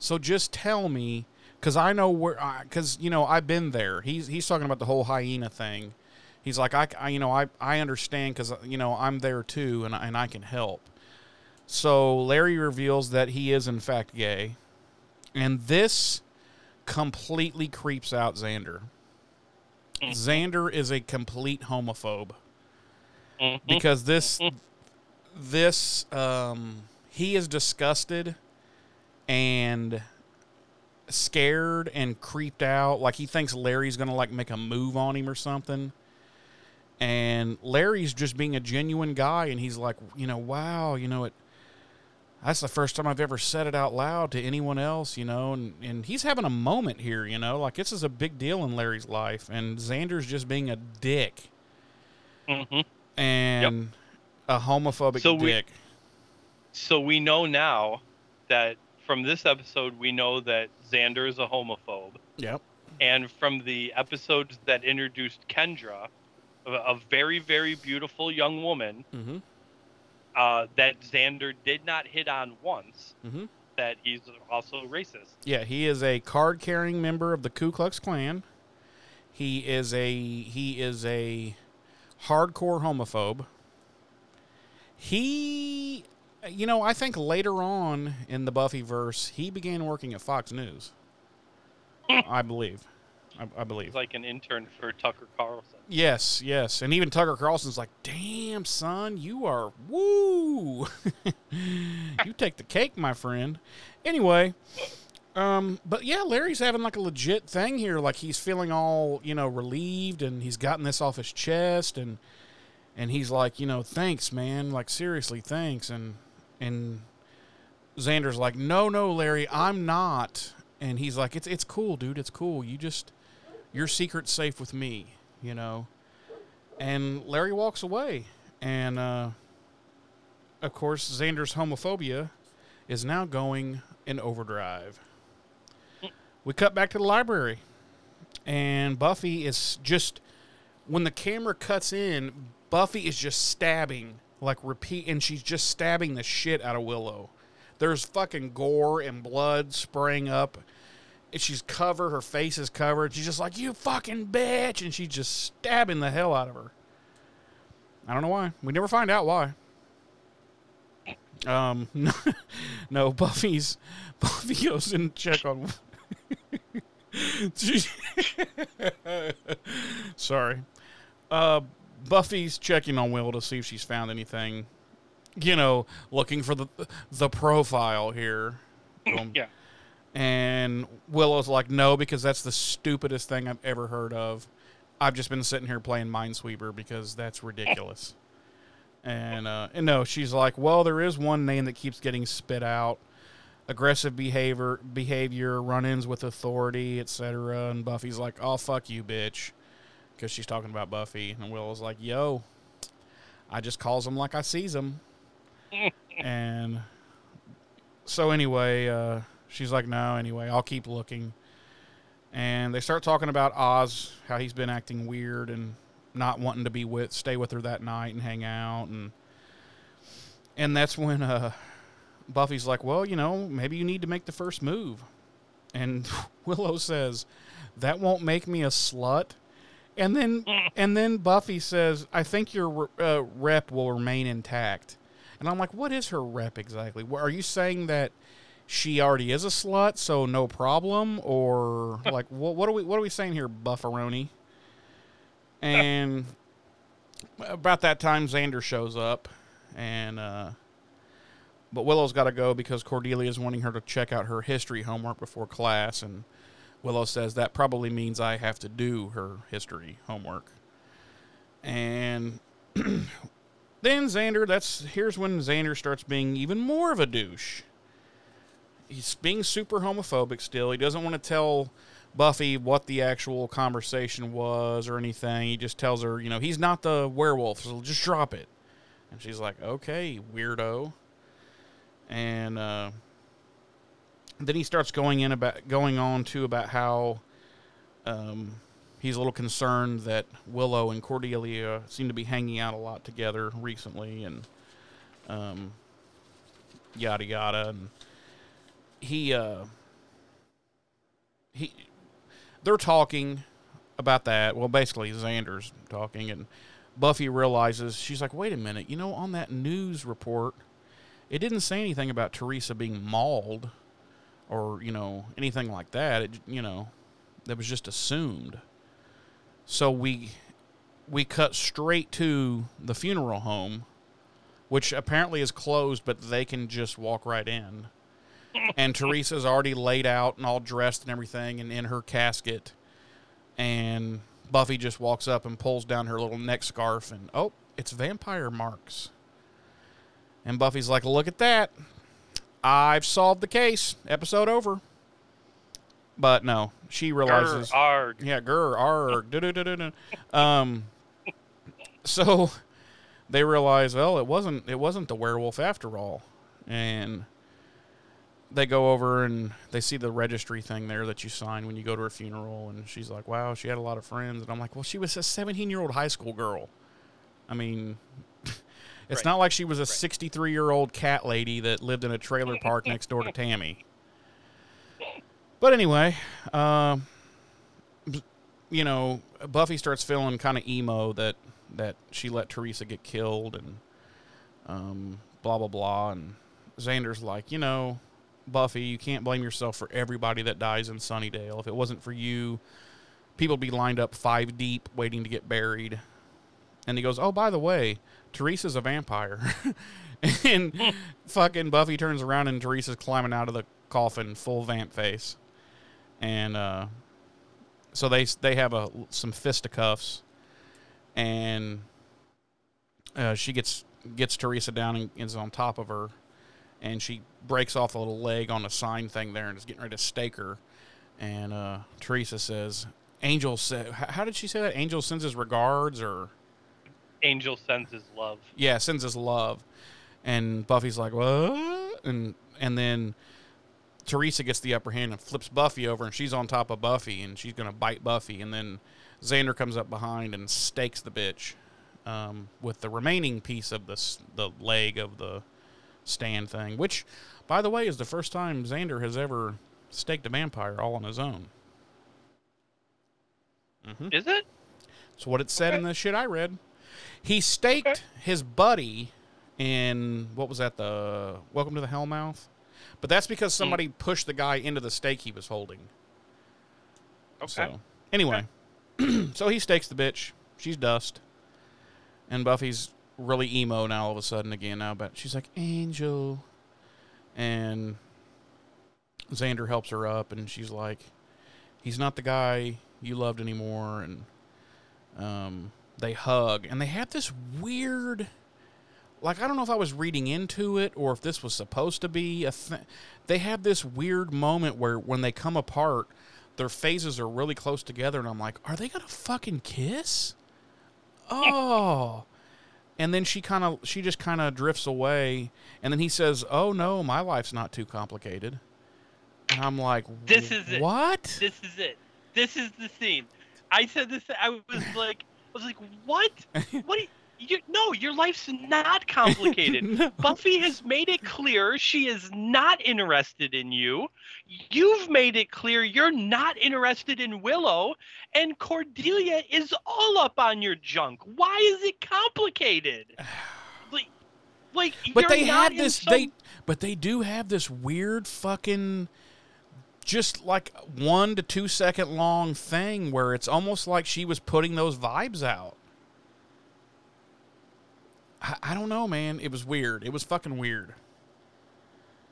So just tell me. Because I know where, because, you know, I've been there. He's he's talking about the whole hyena thing. He's like, I, I you know, I, I understand because, you know, I'm there too, and, and I can help. So Larry reveals that he is, in fact, gay. And this completely creeps out Xander. Mm-hmm. Xander is a complete homophobe. Mm-hmm. Because this, mm-hmm. this, um, he is disgusted and scared and creeped out, like he thinks Larry's gonna like make a move on him or something, and Larry's just being a genuine guy, and he's like, you know, wow, you know, it that's the first time I've ever said it out loud to anyone else, you know, and and he's having a moment here, you know, like this is a big deal in Larry's life, and Xander's just being a dick. Mm-hmm. And yep. a homophobic so dick we, so we know now that from this episode, we know that Xander is a homophobe. Yep. And from the episodes that introduced Kendra, a, a very, very beautiful young woman, mm-hmm. uh, that Xander did not hit on once, mm-hmm. that he's also racist. Yeah, he is a card-carrying member of the Ku Klux Klan. He is a he is a hardcore homophobe. He... You know, I think later on in the Buffyverse, he began working at Fox News. I believe. I, I believe. He's like an intern for Tucker Carlson. Yes, yes. And even Tucker Carlson's like, damn, son, you are, woo. You take the cake, my friend. Anyway, um, but yeah, Larry's having like a legit thing here. Like he's feeling all, you know, relieved, and he's gotten this off his chest, and and he's like, you know, thanks, man. Like, seriously, thanks. And... And Xander's like, no, no, Larry, I'm not. And he's like, it's it's cool, dude. It's cool. You just, your secret's safe with me, you know. And Larry walks away. And, uh, of course, Xander's homophobia is now going in overdrive. We cut back to the library. And Buffy is just, when the camera cuts in, Buffy is just stabbing Like, repeat, and she's just stabbing the shit out of Willow. There's fucking gore and blood spraying up. And she's covered, her face is covered. She's just like, you fucking bitch! And she's just stabbing the hell out of her. I don't know why. We never find out why. Um, no, no Buffy's, Buffy goes and check on... Sorry. Uh... Buffy's checking on Will to see if she's found anything, you know, looking for the the profile here. Um, yeah. And Willow's like, no, because that's the stupidest thing I've ever heard of. I've just been sitting here playing Minesweeper because that's ridiculous. and, uh, and no, she's like, well, there is one name that keeps getting spit out. Aggressive behavior, behavior run-ins with authority, et cetera. And Buffy's like, oh, fuck you, bitch. Because she's talking about Buffy, and Willow's like, yo, I just calls them like I sees them. And so anyway, uh, she's like, no, anyway, I'll keep looking. And they start talking about Oz, how he's been acting weird and not wanting to be with, stay with her that night and hang out. And and that's when uh, Buffy's like, well, you know, maybe you need to make the first move. And Willow says, that won't make me a slut. And then and then Buffy says, I think your uh, rep will remain intact. And I'm like, what is her rep exactly? Are you saying that she already is a slut, so no problem, or like what? What are we? What are we saying here, Buffaroni? And about that time, Xander shows up, and uh, but Willow's got to go because Cordelia is wanting her to check out her history homework before class, and Willow says that probably means I have to do her history homework. And then Xander, that's here's when Xander starts being even more of a douche. He's being super homophobic still. He doesn't want to tell Buffy what the actual conversation was or anything. He just tells her, you know, he's not the werewolf, so just drop it. And she's like, okay, weirdo. And uh, then he starts going in about going on too about how um, he's a little concerned that Willow and Cordelia seem to be hanging out a lot together recently, and um, yada yada. And he uh, he. They're talking about that. Well, basically, Xander's talking, and Buffy realizes, she's like, wait a minute, you know, on that news report, it didn't say anything about Teresa being mauled or, you know, anything like that. It, you know, that was just assumed. So we we cut straight to the funeral home, which apparently is closed, but they can just walk right in. And Teresa's already laid out and all dressed and everything and in her casket. And Buffy just walks up and pulls down her little neck scarf and, oh, it's vampire marks. And Buffy's like, look at that. I've solved the case. Episode over. But no, she realizes. Grr, arg. Yeah, grr, arg. do, do, do, do. Um, so they realize, well, it wasn't, it wasn't the werewolf after all. And they go over and they see the registry thing there that you sign when you go to her funeral. And she's like, wow, she had a lot of friends. And I'm like, well, she was a seventeen-year-old high school girl. I mean, it's right. Not like she was a sixty-three-year-old cat lady that lived in a trailer park next door to Tammy. But anyway, um, you know, Buffy starts feeling kind of emo that, that she let Teresa get killed and um, blah, blah, blah. And Xander's like, you know, Buffy, you can't blame yourself for everybody that dies in Sunnydale. If it wasn't for you, people would be lined up five deep waiting to get buried. And he goes, oh, by the way, Teresa's a vampire. And fucking Buffy turns around and Teresa's climbing out of the coffin full vamp face. And uh, so they they have a, some fisticuffs. And uh, she gets, gets Teresa down and is on top of her. And she breaks off a little leg on a sign thing there and is getting ready to stake her. And uh, Teresa says, Angel said, how did she say that? Angel sends his regards, or? Angel sends his love. Yeah, sends his love. And Buffy's like, what? And, and then Teresa gets the upper hand and flips Buffy over, and she's on top of Buffy, and she's going to bite Buffy. And then Xander comes up behind and stakes the bitch um, with the remaining piece of the, the leg of the stand thing, which, by the way, is the first time Xander has ever staked a vampire all on his own. Mm-hmm. Is it? That's what it said okay. in the shit I read. He staked okay. his buddy in, what was that, the Welcome to the Hellmouth? But that's because somebody mm. pushed the guy into the stake he was holding. Okay. So, anyway, okay. So he stakes the bitch. She's dust. And Buffy's really emo now all of a sudden again now, but she's like, Angel. And Xander helps her up, and she's like, he's not the guy you loved anymore. And um, they hug, and they have this weird, like, I don't know if I was reading into it or if this was supposed to be a thing. They have this weird moment where when they come apart, their faces are really close together, and I'm like, are they going to fucking kiss? Oh. And then she kind of, she just kind of drifts away. And then he says, "Oh no, my life's not too complicated." And I'm like, "This is it. What? This is it. This is the scene." I said this. I was like, "I was like, what? What? Are you, you, no, your life's not complicated. No. Buffy has made it clear she is not interested in you. You've made it clear you're not interested in Willow, and Cordelia is all up on your junk. Why is it complicated?" Like, Like, but they had this. Some... They but they do have this weird fucking, just like one to two second long thing where it's almost like she was putting those vibes out. I, I don't know, man. It was weird. It was fucking weird.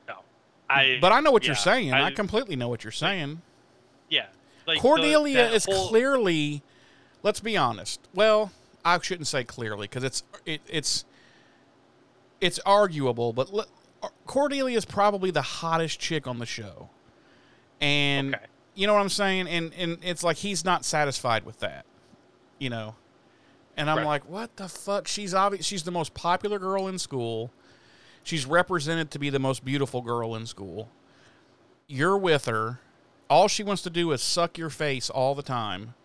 No, I. But I know what yeah, you're saying. I, I completely know what you're saying. Yeah, like Cordelia the, is whole... clearly. Let's be honest. Well, I shouldn't say clearly because it's it, it's. It's arguable, but le- Cordelia is probably the hottest chick on the show. And okay. you know what I'm saying? And and it's like he's not satisfied with that, you know? And I'm right. like, what the fuck? She's obvious. She's the most popular girl in school. She's represented to be the most beautiful girl in school. You're with her. All she wants to do is suck your face all the time.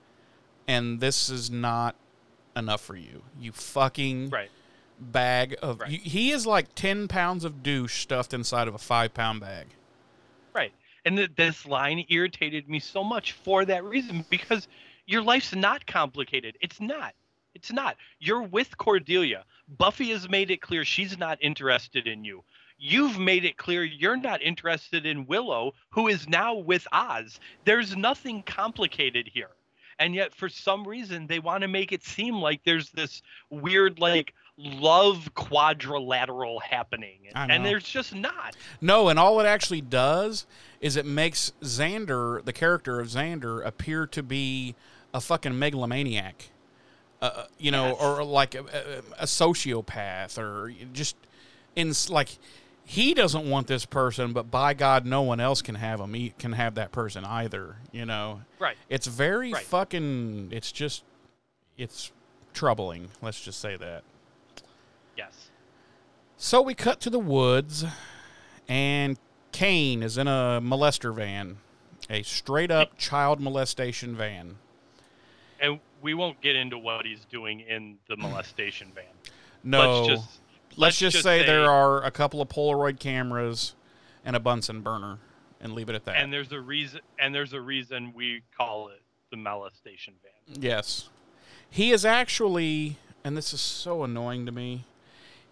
And this is not enough for you. You fucking... Right. bag of right. you, he is like ten pounds of douche stuffed inside of a five pound bag, right? And th- this line irritated me so much for that reason, because your life's not complicated. It's not it's not You're with Cordelia. Buffy has made it clear she's not interested in you. You've made it clear you're not interested in Willow, who is now with Oz. There's nothing complicated here, and yet for some reason they want to make it seem like there's this weird like love quadrilateral happening, and there's just not. No, and all it actually does is it makes Xander, the character of Xander, appear to be a fucking megalomaniac, uh, you know, yes. or like a, a, a sociopath, or just in like he doesn't want this person, but by God, no one else can have him. He can have that person either, you know. Right. It's very right. fucking. It's just. It's troubling. Let's just say that. Yes. So we cut to the woods, and Kane is in a molester van, a straight-up child molestation van. And we won't get into what he's doing in the molestation van. No. Let's just, let's let's just, just say, say there are a couple of Polaroid cameras and a Bunsen burner, and leave it at that. And there's a reason. And there's a reason we call it the molestation van. Yes. He is actually, and this is so annoying to me,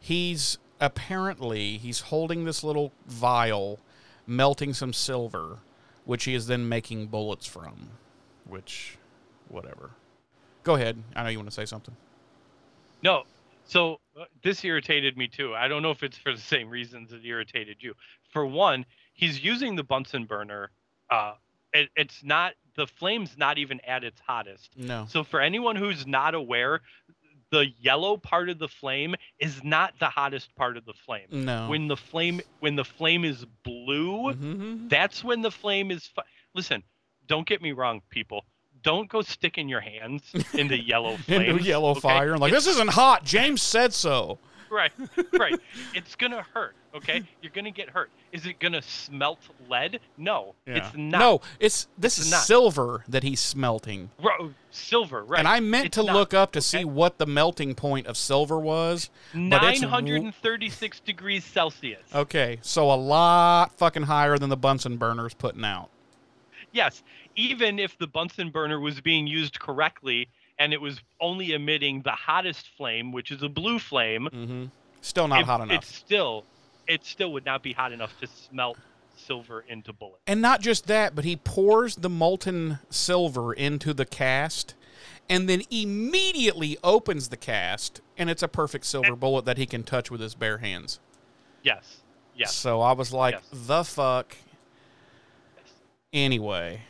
He's apparently, he's holding this little vial, melting some silver, which he is then making bullets from, which, whatever. Go ahead. I know you want to say something. No. So uh, this irritated me, too. I don't know if it's for the same reasons it irritated you. For one, he's using the Bunsen burner. Uh, it, it's not, the flame's not even at its hottest. No. So for anyone who's not aware... The yellow part of the flame is not the hottest part of the flame. No. When the flame when the flame is blue, mm-hmm. that's when the flame is... Fu- Listen, don't get me wrong, people. Don't go sticking your hands into yellow flames. Into yellow okay? fire. Like, it's, this isn't hot. James said so. Right, right. It's going to hurt, okay? You're going to get hurt. Is it going to smelt lead? No, yeah. it's not. No, it's this it's is not. Silver that he's smelting. Ro- silver, right. And I meant it's to not. look up to okay. see what the melting point of silver was. nine hundred thirty-six it's... degrees Celsius. Okay, so a lot fucking higher than the Bunsen burner's putting out. Yes, even if the Bunsen burner was being used correctly, and it was only emitting the hottest flame, which is a blue flame. Mm-hmm. Still not it, hot enough. It still, it still would not be hot enough to smelt silver into bullets. And not just that, but he pours the molten silver into the cast and then immediately opens the cast, and it's a perfect silver and, bullet that he can touch with his bare hands. Yes, yes. So I was like, yes. the fuck? Yes. Anyway...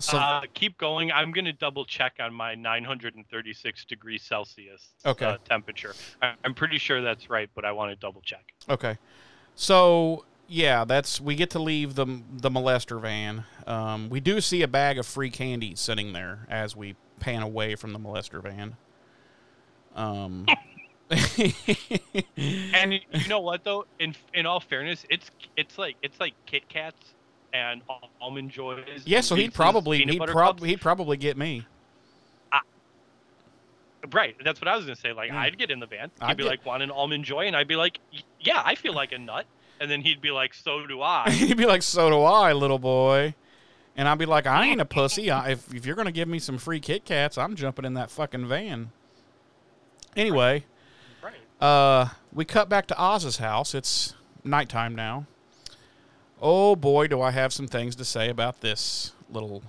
So, uh, keep going. I'm going to double check on my nine hundred thirty-six degrees Celsius okay. uh, temperature. I'm pretty sure that's right, but I want to double check. Okay. So, yeah, that's we get to leave the the molester van. Um, we do see a bag of free candy sitting there as we pan away from the molester van. Um, and you know what, though? In in all fairness, it's it's like it's like Kit Kats. And almond joys. Yeah, so he'd probably he'd, prob- he'd probably get me. I, right, that's what I was gonna say. Like, mm. I'd get in the van. He'd I'd be get... like, "Want an almond joy?" And I'd be like, "Yeah, I feel like a nut." And then he'd be like, "So do I." He'd be like, "So do I, little boy." And I'd be like, "I ain't a pussy. I, if if you're gonna give me some free Kit Kats, I'm jumping in that fucking van." Anyway, right. Uh, we cut back to Oz's house. It's nighttime now. Oh, boy, do I have some things to say about this little...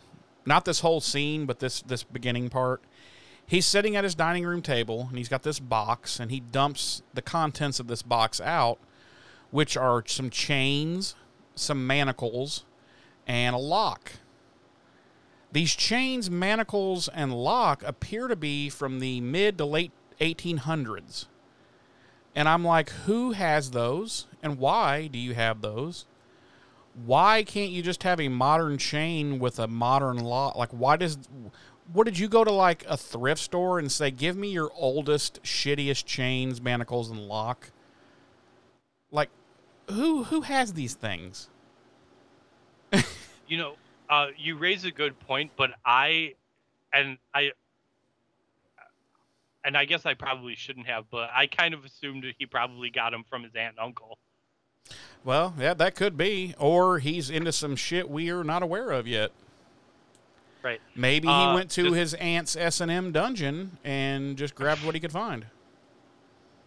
Not this whole scene, but this, this beginning part. He's sitting at his dining room table, and he's got this box, and he dumps the contents of this box out, which are some chains, some manacles, and a lock. These chains, manacles, and lock appear to be from the mid to late eighteen hundreds. And I'm like, who has those, and why do you have those? Why can't you just have a modern chain with a modern lock? Like, why does... What, did you go to, like, a thrift store and say, give me your oldest, shittiest chains, manacles, and lock? Like, who who has these things? You know, uh, you raise a good point, but I... And I... And I guess I probably shouldn't have, but I kind of assumed that he probably got them from his aunt and uncle. Well, yeah, that could be. Or he's into some shit we are not aware of yet. Right. Maybe he uh, went to this, his aunt's S and M dungeon and just grabbed what he could find.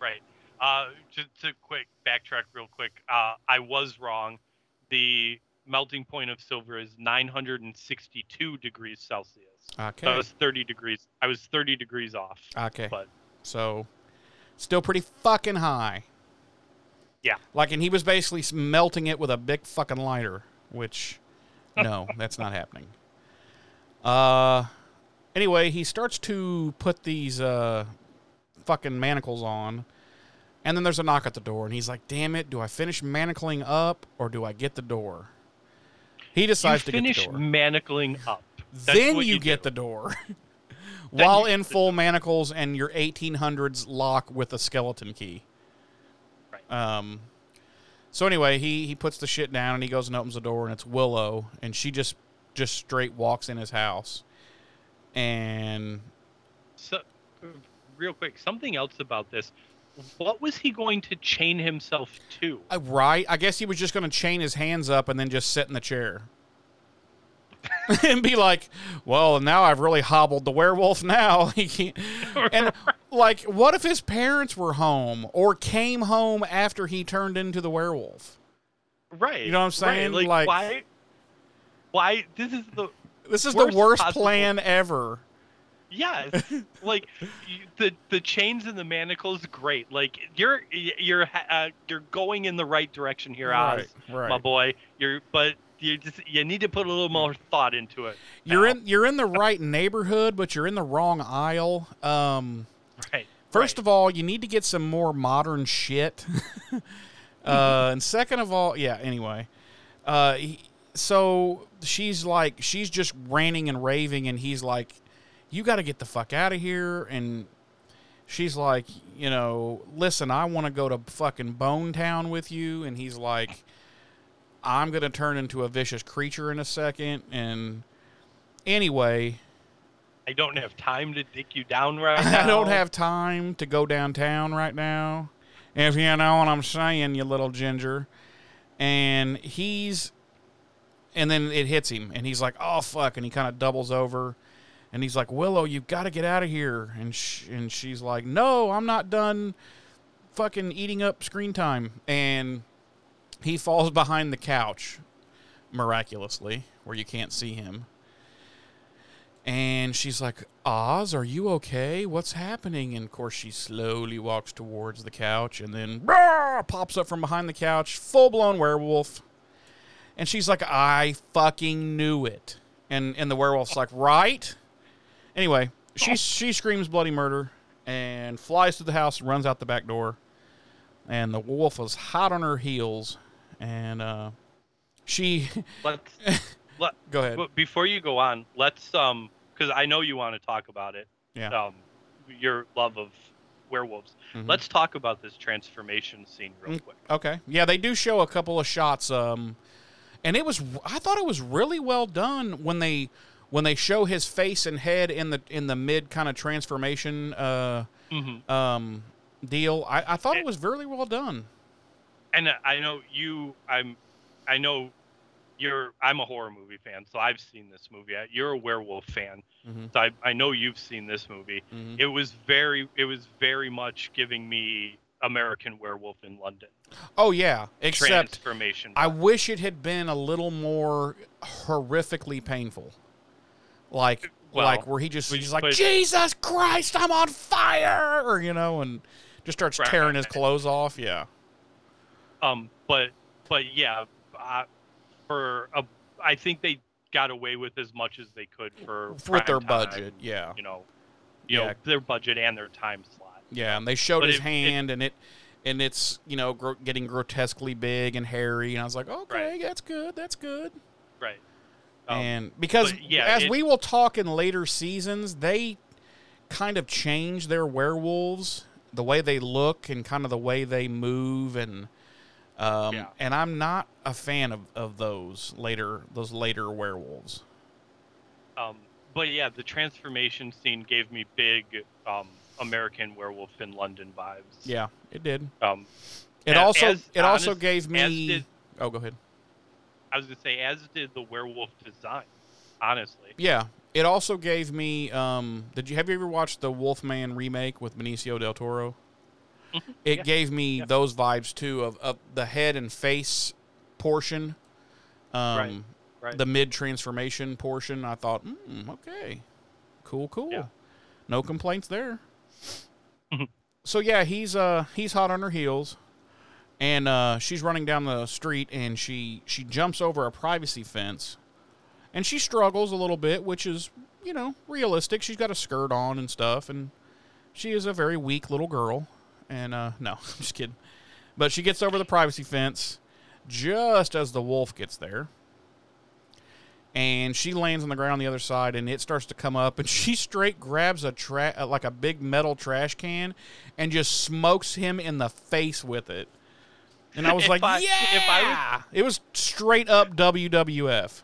Right. Uh, just to quick backtrack real quick, uh, I was wrong. The melting point of silver is nine hundred sixty-two degrees Celsius. Okay. So I was thirty degrees. I was thirty degrees off. Okay. But so still pretty fucking high. Yeah. Like, and he was basically melting it with a big fucking lighter, which, no, that's not happening. Uh, anyway, he starts to put these, uh, fucking manacles on, and then there's a knock at the door, and he's like, damn it, do I finish manacling up, or do I get the door? He decides to get the door. You finish manacling up. Then you get the door. While in full manacles and your eighteen hundreds lock with a skeleton key. Um, so anyway, he, he puts the shit down and he goes and opens the door and it's Willow and she just, just straight walks in his house. And so real quick, something else about this, what was he going to chain himself to? Uh, right. I guess he was just going to chain his hands up and then just sit in the chair and be like, well, now I've really hobbled the werewolf now. He can't. And like, what if his parents were home or came home after he turned into the werewolf? Right. You know what I'm saying? Right. Like, like, why? Why? This is the this is worst the worst possible. plan ever. Yes. Like you, the the chains and the manacles, great. Like you're you're uh, you're going in the right direction here, Oz, right, right. my boy. You're but. You just you need to put a little more thought into it. You're in you're in the right neighborhood, but you're in the wrong aisle. Um, right. First right. of all, you need to get some more modern shit. uh, and second of all, yeah. Anyway, uh, he, so she's like she's just ranting and raving, and he's like, "You got to get the fuck out of here." And she's like, "You know, listen, I want to go to fucking Bone Town with you," and he's like, I'm going to turn into a vicious creature in a second, and anyway... I don't have time to dick you down right now. I don't have time to go downtown right now, if you know what I'm saying, you little ginger. And he's... And then it hits him, and he's like, oh, fuck, and he kind of doubles over, and he's like, Willow, you've got to get out of here. And sh- And she's like, no, I'm not done fucking eating up screen time. And... He falls behind the couch, miraculously, where you can't see him. And she's like, Oz, are you okay? What's happening? And, of course, she slowly walks towards the couch and then rah, pops up from behind the couch, full-blown werewolf. And she's like, I fucking knew it. And and the werewolf's like, right? Anyway, she she screams bloody murder and flies through the house and runs out the back door. And the wolf was hot on her heels. And uh, she... Let's, let, go ahead. Before you go on, let's... um, because I know you want to talk about it. Yeah. Um, your love of werewolves. Mm-hmm. Let's talk about this transformation scene real quick. Okay. Yeah, they do show a couple of shots. Um, and it was... I thought it was really well done when they... When they show his face and head in the in the mid kind of transformation uh, mm-hmm. um, deal. I, I thought it, it was really well done. And I know you, I'm, I know you're, I'm a horror movie fan, so I've seen this movie. You're a werewolf fan. Mm-hmm. So I, I know you've seen this movie. Mm-hmm. It was very, it was very much giving me American Werewolf in London. Oh, yeah. Except transformation. I wish it had been a little more horrifically painful. Like, well, like where he just, he's like, put, Jesus Christ, I'm on fire! Or, you know, and just starts right, tearing his clothes off. Yeah. Um, but, but yeah, uh, for a, I think they got away with as much as they could for with their time, budget. Yeah. You know, you yeah. know, their budget and their time slot. Yeah, and they showed but his it, hand, it, and it, and it's, you know, gro- getting grotesquely big and hairy, and I was like, okay, right. that's good, that's good. Right. Um, and because, yeah, as it, we will talk in later seasons, they kind of change their werewolves, the way they look and kind of the way they move, and um, yeah. and I'm not a fan of, of those later those later werewolves. Um, but yeah, the transformation scene gave me big. Um, American Werewolf in London vibes. Yeah, it did. Um, it also as, it honest, also gave me. Did, oh, go ahead. I was gonna say, as did the werewolf design. Honestly. Yeah, it also gave me. Um, did you have you ever watched the Wolfman remake with Benicio del Toro? It yeah. gave me yeah. those vibes too of, of the head and face portion, um, right. Right. the mid transformation portion. I thought, mm, okay, cool, cool. Yeah. No complaints there. So yeah, he's uh he's hot on her heels, and uh, she's running down the street, and she she jumps over a privacy fence, and she struggles a little bit, which is, you know, realistic. She's got a skirt on and stuff, and she is a very weak little girl. And uh, no, I'm just kidding. But she gets over the privacy fence just as the wolf gets there, and she lands on the ground on the other side, and it starts to come up, and she straight grabs a tra- like a big metal trash can and just smokes him in the face with it. And I was if like, I, yeah! If I was, it was straight up W W F.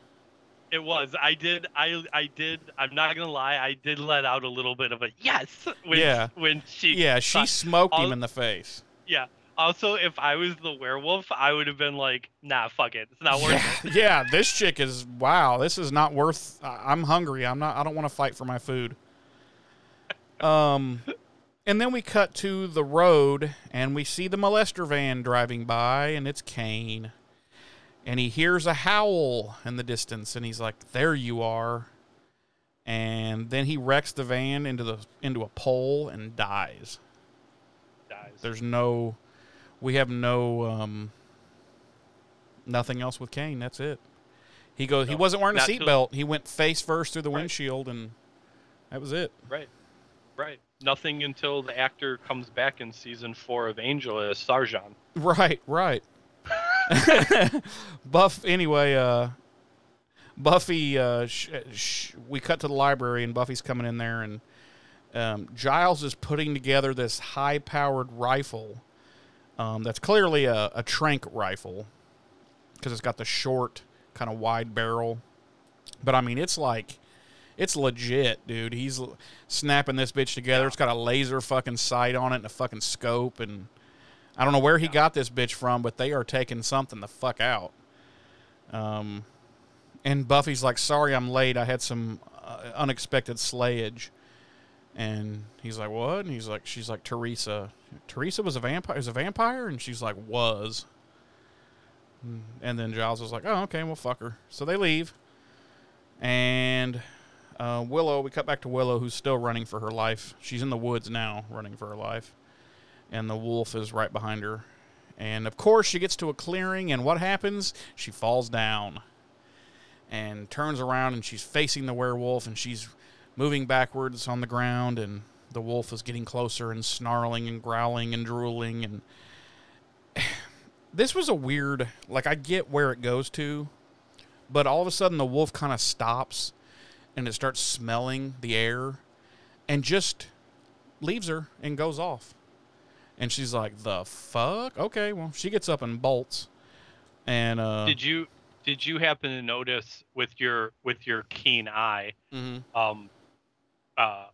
It was. I did, I I did, I'm not going to lie, I did let out a little bit of a yes when, yeah. when she... Yeah, she uh, smoked all, him in the face. Yeah. Also, if I was the werewolf, I would have been like, nah, fuck it. It's not worth yeah, it. Yeah, this chick is, wow, this is not worth, I'm hungry. I'm not, I don't want to fight for my food. Um, and then we cut to the road, and we see the molester van driving by, and it's Kane. And he hears a howl in the distance, and he's like, there you are. And then he wrecks the van into the into a pole and dies. Dies. There's no... We have no, um, nothing else with Kane. That's it. He goes. No, he wasn't wearing a seatbelt. He went face first through the right. windshield, and that was it. Right, right. Nothing until the actor comes back in season four of Angel as Sarjan. Right, right. Buff. Anyway, uh, Buffy. Uh, sh- sh- we cut to the library, and Buffy's coming in there, and um, Giles is putting together this high-powered rifle. Um, that's clearly a, a Trank rifle because it's got the short, kind of wide barrel. But, I mean, it's like, it's legit, dude. He's l- snapping this bitch together. Yeah. It's got a laser fucking sight on it and a fucking scope. And I don't know where he yeah. got this bitch from, but they are taking something the fuck out. Um, and Buffy's like, sorry I'm late. I had some uh, unexpected slayage. And he's like, what? And he's like, she's like, Teresa. Teresa was a vampire. Is a vampire? And she's like, was. And then Giles was like, oh, okay, well, fuck her. So they leave. And uh, Willow, we cut back to Willow, who's still running for her life. She's in the woods now, running for her life. And the wolf is right behind her. And, of course, she gets to a clearing. And what happens? She falls down and turns around, and she's facing the werewolf, and she's moving backwards on the ground, and the wolf is getting closer and snarling and growling and drooling. And this was a weird, like, I get where it goes to, but all of a sudden the wolf kind of stops, and it starts smelling the air, and just leaves her and goes off. And she's like, the fuck? Okay, well, she gets up and bolts. And uh, did you did you happen to notice with your with your keen eye? Mm-hmm. Um, Uh,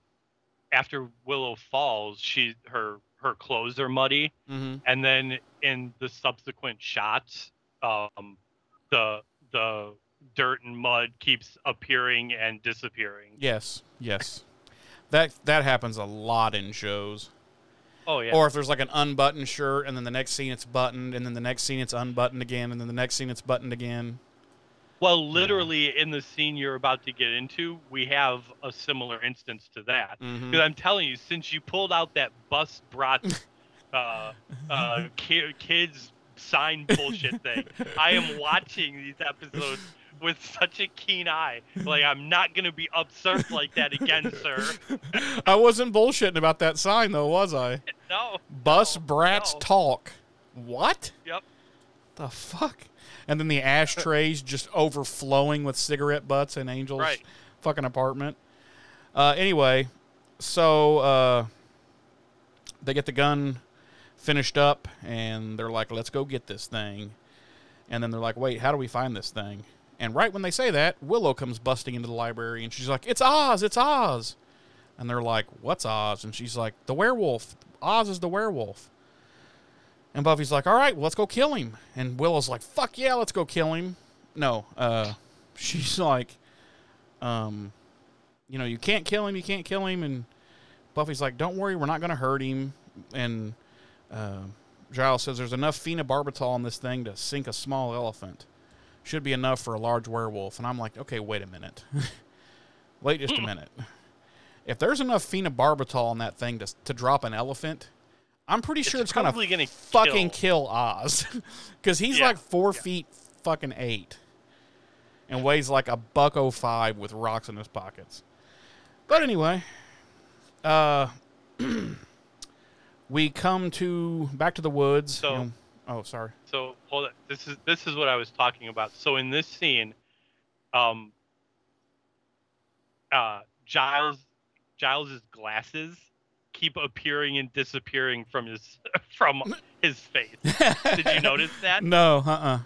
after Willow falls, she her her clothes are muddy, mm-hmm. and then in the subsequent shots, um, the the dirt and mud keeps appearing and disappearing. Yes, yes, that that happens a lot in shows. Oh, yeah. Or if there's like an unbuttoned shirt, and then the next scene it's buttoned, and then the next scene it's unbuttoned again, and then the next scene it's buttoned again. Well, literally in the scene you're about to get into, we have a similar instance to that. Because mm-hmm. I'm telling you, since you pulled out that bus brat uh, uh, ki- kids sign bullshit thing, I am watching these episodes with such a keen eye. Like, I'm not going to be upsurfed like that again, sir. I wasn't bullshitting about that sign, though, was I? No. Bus no, brats no. talk. What? Yep. The fuck? And then the ashtrays just overflowing with cigarette butts in Angel's right. fucking apartment. Uh, anyway, so uh, they get the gun finished up, and they're like, let's go get this thing. And then they're like, wait, how do we find this thing? And right when they say that, Willow comes busting into the library, and she's like, it's Oz, it's Oz. And they're like, what's Oz? And she's like, the werewolf. Oz is the werewolf. And Buffy's like, all right, well, let's go kill him. And Willow's like, fuck yeah, let's go kill him. No, uh, she's like, um, you know, you can't kill him, you can't kill him. And Buffy's like, don't worry, we're not going to hurt him. And uh, Giles says there's enough phenobarbital in this thing to sink a small elephant. Should be enough for a large werewolf. And I'm like, okay, wait a minute. Wait just a minute. If there's enough phenobarbital in that thing to to drop an elephant, I'm pretty sure it's, it's going to fucking kill, kill Oz. Because he's yeah. like four yeah. feet fucking eight. And weighs like a buck oh five with rocks in his pockets. But anyway, uh, we come to back to the woods. So, you know, oh, sorry. So hold on. This is this is what I was talking about. So in this scene, um, uh, Giles Giles's glasses keep appearing and disappearing from his from his face. Did you notice that? No, uh-uh.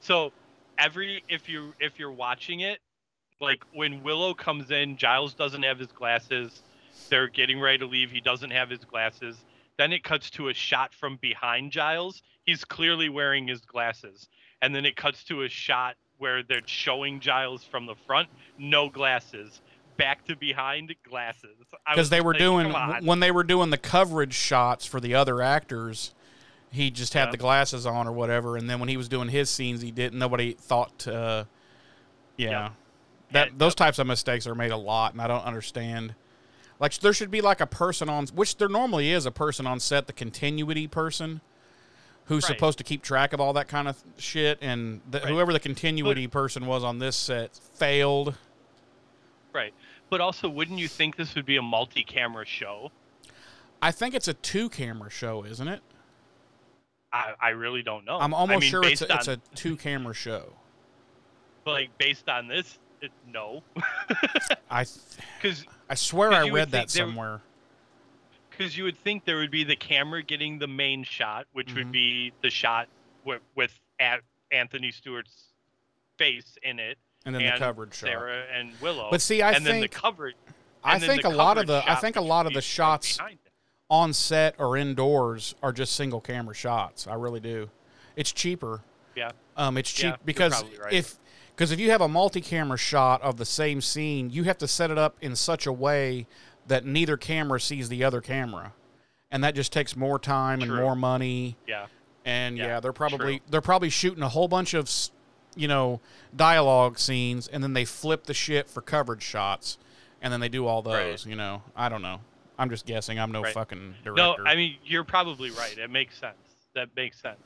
So every if you if you're watching it, like when Willow comes in, Giles doesn't have his glasses. They're getting ready to leave. He doesn't have his glasses. Then it cuts to a shot from behind Giles. He's clearly wearing his glasses. And then it cuts to a shot where they're showing Giles from the front, no glasses. Back to behind, glasses. Because they were like, doing, when they were doing the coverage shots for the other actors, he just had yeah. the glasses on or whatever. And then when he was doing his scenes, he didn't. Nobody thought, uh, yeah. yeah. that yeah. Those types of mistakes are made a lot, and I don't understand. Like, there should be, like, a person on, which there normally is a person on set, the continuity person, who's right. supposed to keep track of all that kind of shit, and the, right. whoever the continuity but, person was on this set failed. Right. But also, wouldn't you think this would be a multi-camera show? I think it's a two-camera show, isn't it? I, I really don't know. I'm almost I mean, sure it's a, on, it's a two-camera show. But, like, based on this, it, no. I... Because... Th- I swear I read that somewhere. Because you would think there would be the camera getting the main shot, which mm-hmm. would be the shot with, with Anthony Stewart's face in it. And then and the coverage Sarah shot. Sarah and Willow. But see, I and think... Then the coverage, I, think then the a lot of the, I think a lot of the shots on set or indoors are just single camera shots. I really do. It's cheaper. Yeah. Um, It's cheap yeah, because you're probably right. if... Because if you have a multi-camera shot of the same scene, you have to set it up in such a way that neither camera sees the other camera, and that just takes more time True. and more money. Yeah, and yeah, yeah they're probably True. they're probably shooting a whole bunch of, you know, dialogue scenes, and then they flip the shit for coverage shots, and then they do all those. Right. You know, I don't know. I'm just guessing. I'm no right. fucking director. No, I mean you're probably right. It makes sense. That makes sense.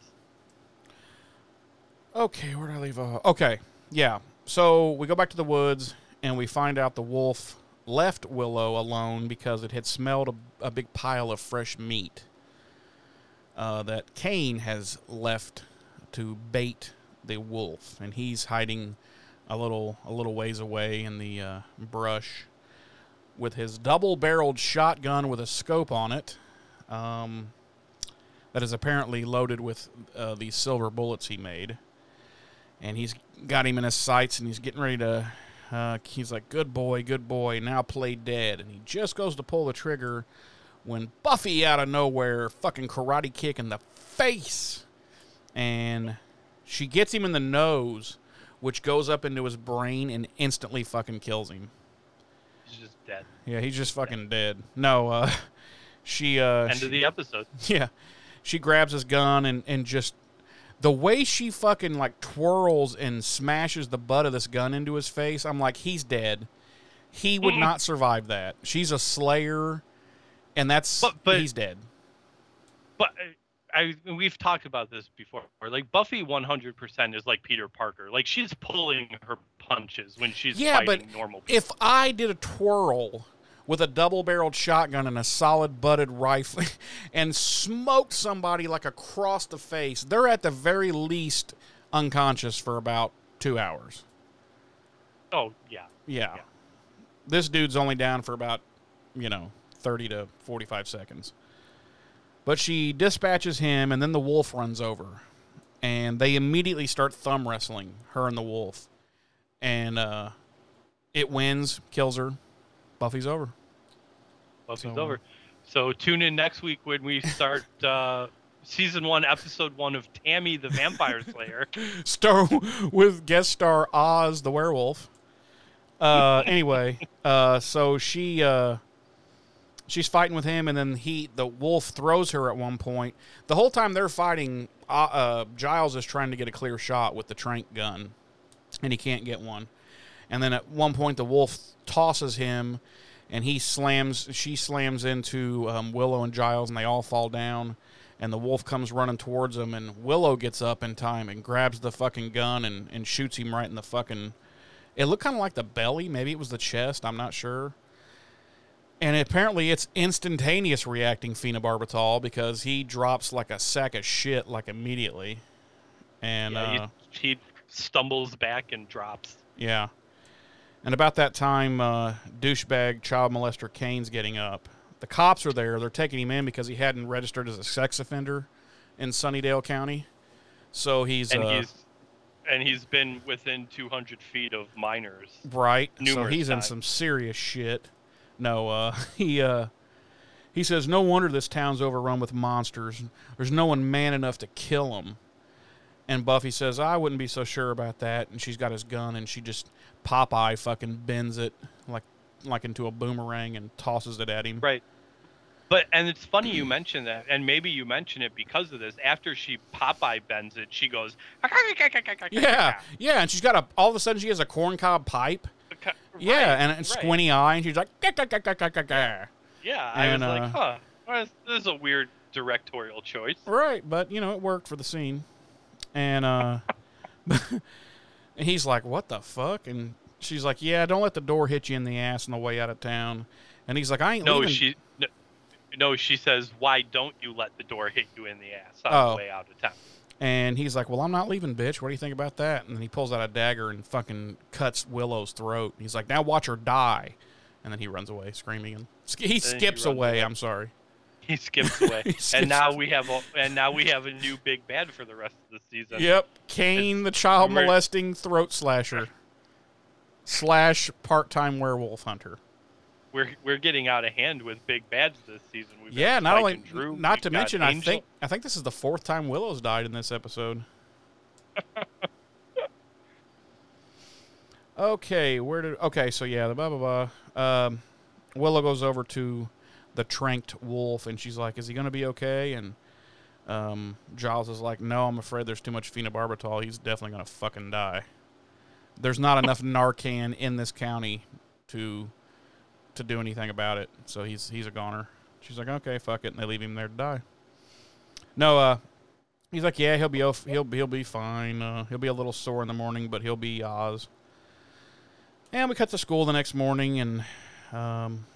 Okay, where did I leave? Uh, okay. Yeah, so we go back to the woods, and we find out the wolf left Willow alone because it had smelled a, a big pile of fresh meat uh, that Cain has left to bait the wolf, and he's hiding a little a little ways away in the uh, brush with his double-barreled shotgun with a scope on it um, that is apparently loaded with uh, these silver bullets he made. And he's got him in his sights, and he's getting ready to, uh, he's like, good boy, good boy, now play dead. And he just goes to pull the trigger when Buffy, out of nowhere, fucking karate kick in the face. And she gets him in the nose, which goes up into his brain and instantly fucking kills him. He's just dead. Yeah, he's just fucking dead. No, uh, She uh, end she, of the episode. Yeah, she grabs his gun and and just the way she fucking like twirls and smashes the butt of this gun into his face. I'm like, he's dead. He would mm. not survive that. She's a slayer, and that's but, but, he's dead. But I, I we've talked about this before. Like Buffy, one hundred percent is like Peter Parker. Like she's pulling her punches when she's yeah, fighting but normal people. If I did a twirl with a double-barreled shotgun and a solid-butted rifle and smoked somebody like across the face, they're at the very least unconscious for about two hours. Oh, yeah. Yeah. yeah. This dude's only down for about, you know, thirty to forty-five seconds. But she dispatches him, and then the wolf runs over. And they immediately start thumb wrestling, her and the wolf. And uh, it wins, kills her. Buffy's over. Buffy's so. over. So tune in next week when we start uh, Season one, Episode one of Tammy the Vampire Slayer. Star with guest star Oz the Werewolf. Uh, anyway, uh, so she uh, she's fighting with him, and then he the wolf throws her at one point. The whole time they're fighting, uh, uh, Giles is trying to get a clear shot with the tranq gun, and he can't get one. And then at one point the wolf tosses him, and he slams. She slams into um, Willow and Giles, and they all fall down. And the wolf comes running towards them, and Willow gets up in time and grabs the fucking gun and, and shoots him right in the fucking. It looked kind of like the belly. Maybe it was the chest. I'm not sure. And apparently it's instantaneous reacting phenobarbital because he drops like a sack of shit like immediately. And yeah, uh, he, he stumbles back and drops. Yeah. And about that time, uh, douchebag child molester Kane's getting up. The cops are there. They're taking him in because he hadn't registered as a sex offender in Sunnydale County. So he's... And uh, he's And he's been within two hundred feet of minors. Right. So he's times. in some serious shit. No, uh, he uh, he says, no wonder this town's overrun with monsters. There's no one man enough to kill them. And Buffy says, I wouldn't be so sure about that. And she's got his gun, and she just Popeye fucking bends it like like into a boomerang and tosses it at him. Right. But, and it's funny you mention that, and maybe you mention it because of this. After she Popeye bends it, she goes, yeah, yeah, and she's got a, all of a sudden she has a corncob pipe. Right, yeah, and, and squinty right. eye, and she's like, yeah, I was uh, like, huh, well, this is a weird directorial choice. Right, but, you know, it worked for the scene. And, uh, and he's like, what the fuck? And she's like, yeah, don't let the door hit you in the ass on the way out of town. And he's like, I ain't no, leaving. She, no, she... No, she says, why don't you let the door hit you in the ass on oh. the way out of town? And he's like, well, I'm not leaving, bitch. What do you think about that? And then he pulls out a dagger and fucking cuts Willow's throat. He's like, now watch her die. And then he runs away screaming. And he and skips he away. away. I'm sorry. He skips away. he skips and now we have a, and now we have a new big bad for the rest of the season. Yep. Kane, it's the child murder- molesting throat slasher slash part-time werewolf hunter. We're we're getting out of hand with big bads this season. We've yeah, not only Drew, not to mention, Angel. I think I think this is the fourth time Willow's died in this episode. okay, where did okay? So yeah, the blah blah blah. Um, Willow goes over to the tranked wolf, and she's like, "Is he gonna be okay?" And um, Giles is like, "No, I'm afraid there's too much phenobarbital. He's definitely gonna fucking die. There's not enough Narcan in this county to." to do anything about it, so he's he's a goner. She's like, okay, fuck it, and they leave him there to die. No, uh, he's like, yeah, he'll be he'll he'll be fine. Uh, he'll be a little sore in the morning, but he'll be Oz. And we cut to school the next morning, and um,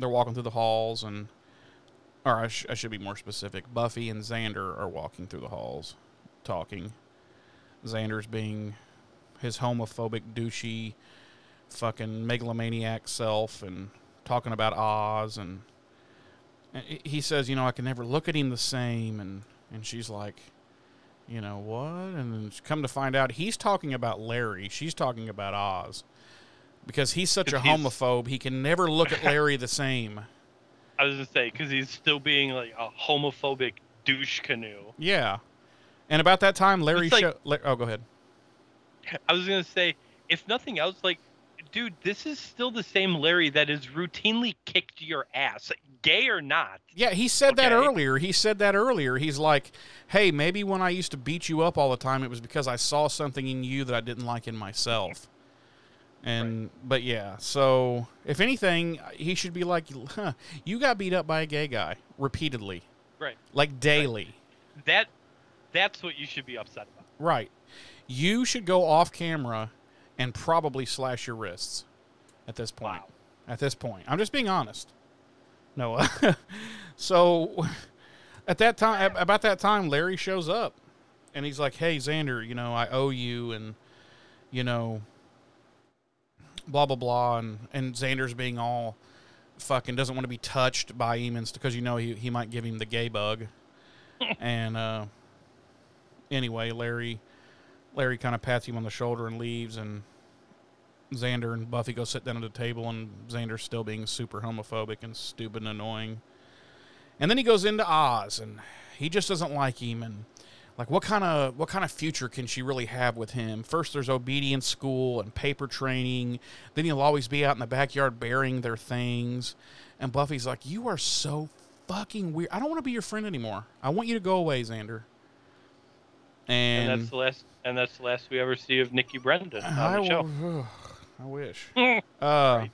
they're walking through the halls, and or I, sh- I should be more specific. Buffy and Xander are walking through the halls, talking. Xander's being his homophobic, douchey, fucking megalomaniac self and talking about Oz, and, and he says, you know, I can never look at him the same, and, and she's like, you know, what? And then come to find out he's talking about Larry. She's talking about Oz because he's such a homophobe. He can never look at Larry the same. I was going to say, because he's still being like a homophobic douche canoe. Yeah. And about that time, Larry... Like, show, La- oh, go ahead. I was going to say, if nothing else, like, dude, this is still the same Larry that has routinely kicked your ass gay or not. Yeah, he said okay. that earlier. He said that earlier. He's like, hey, maybe when I used to beat you up all the time, it was because I saw something in you that I didn't like in myself. And right. But, yeah, so if anything, he should be like, huh, you got beat up by a gay guy repeatedly. Right. Like daily. Right. That That's what you should be upset about. Right. You should go off camera and probably slash your wrists at this point. Wow. At this point. I'm just being honest. Noah. So at that time, about that time, Larry shows up and he's like, hey, Xander, you know, I owe you and, you know, blah, blah, blah. And, and Xander's being all fucking doesn't want to be touched by Eamons because, you know, he, he might give him the gay bug. and uh, anyway, Larry, Larry kind of pats him on the shoulder and leaves, and Xander and Buffy go sit down at a table, and Xander's still being super homophobic and stupid and annoying. And then he goes into Oz, and he just doesn't like him. And like, what kind of what kind of future can she really have with him? First, there's obedience school and paper training. Then he'll always be out in the backyard burying their things. And Buffy's like, "You are so fucking weird. I don't want to be your friend anymore. I want you to go away, Xander." And, and that's the last. And that's the last we ever see of Nikki Brendan on I the show. Will, I wish. uh, right.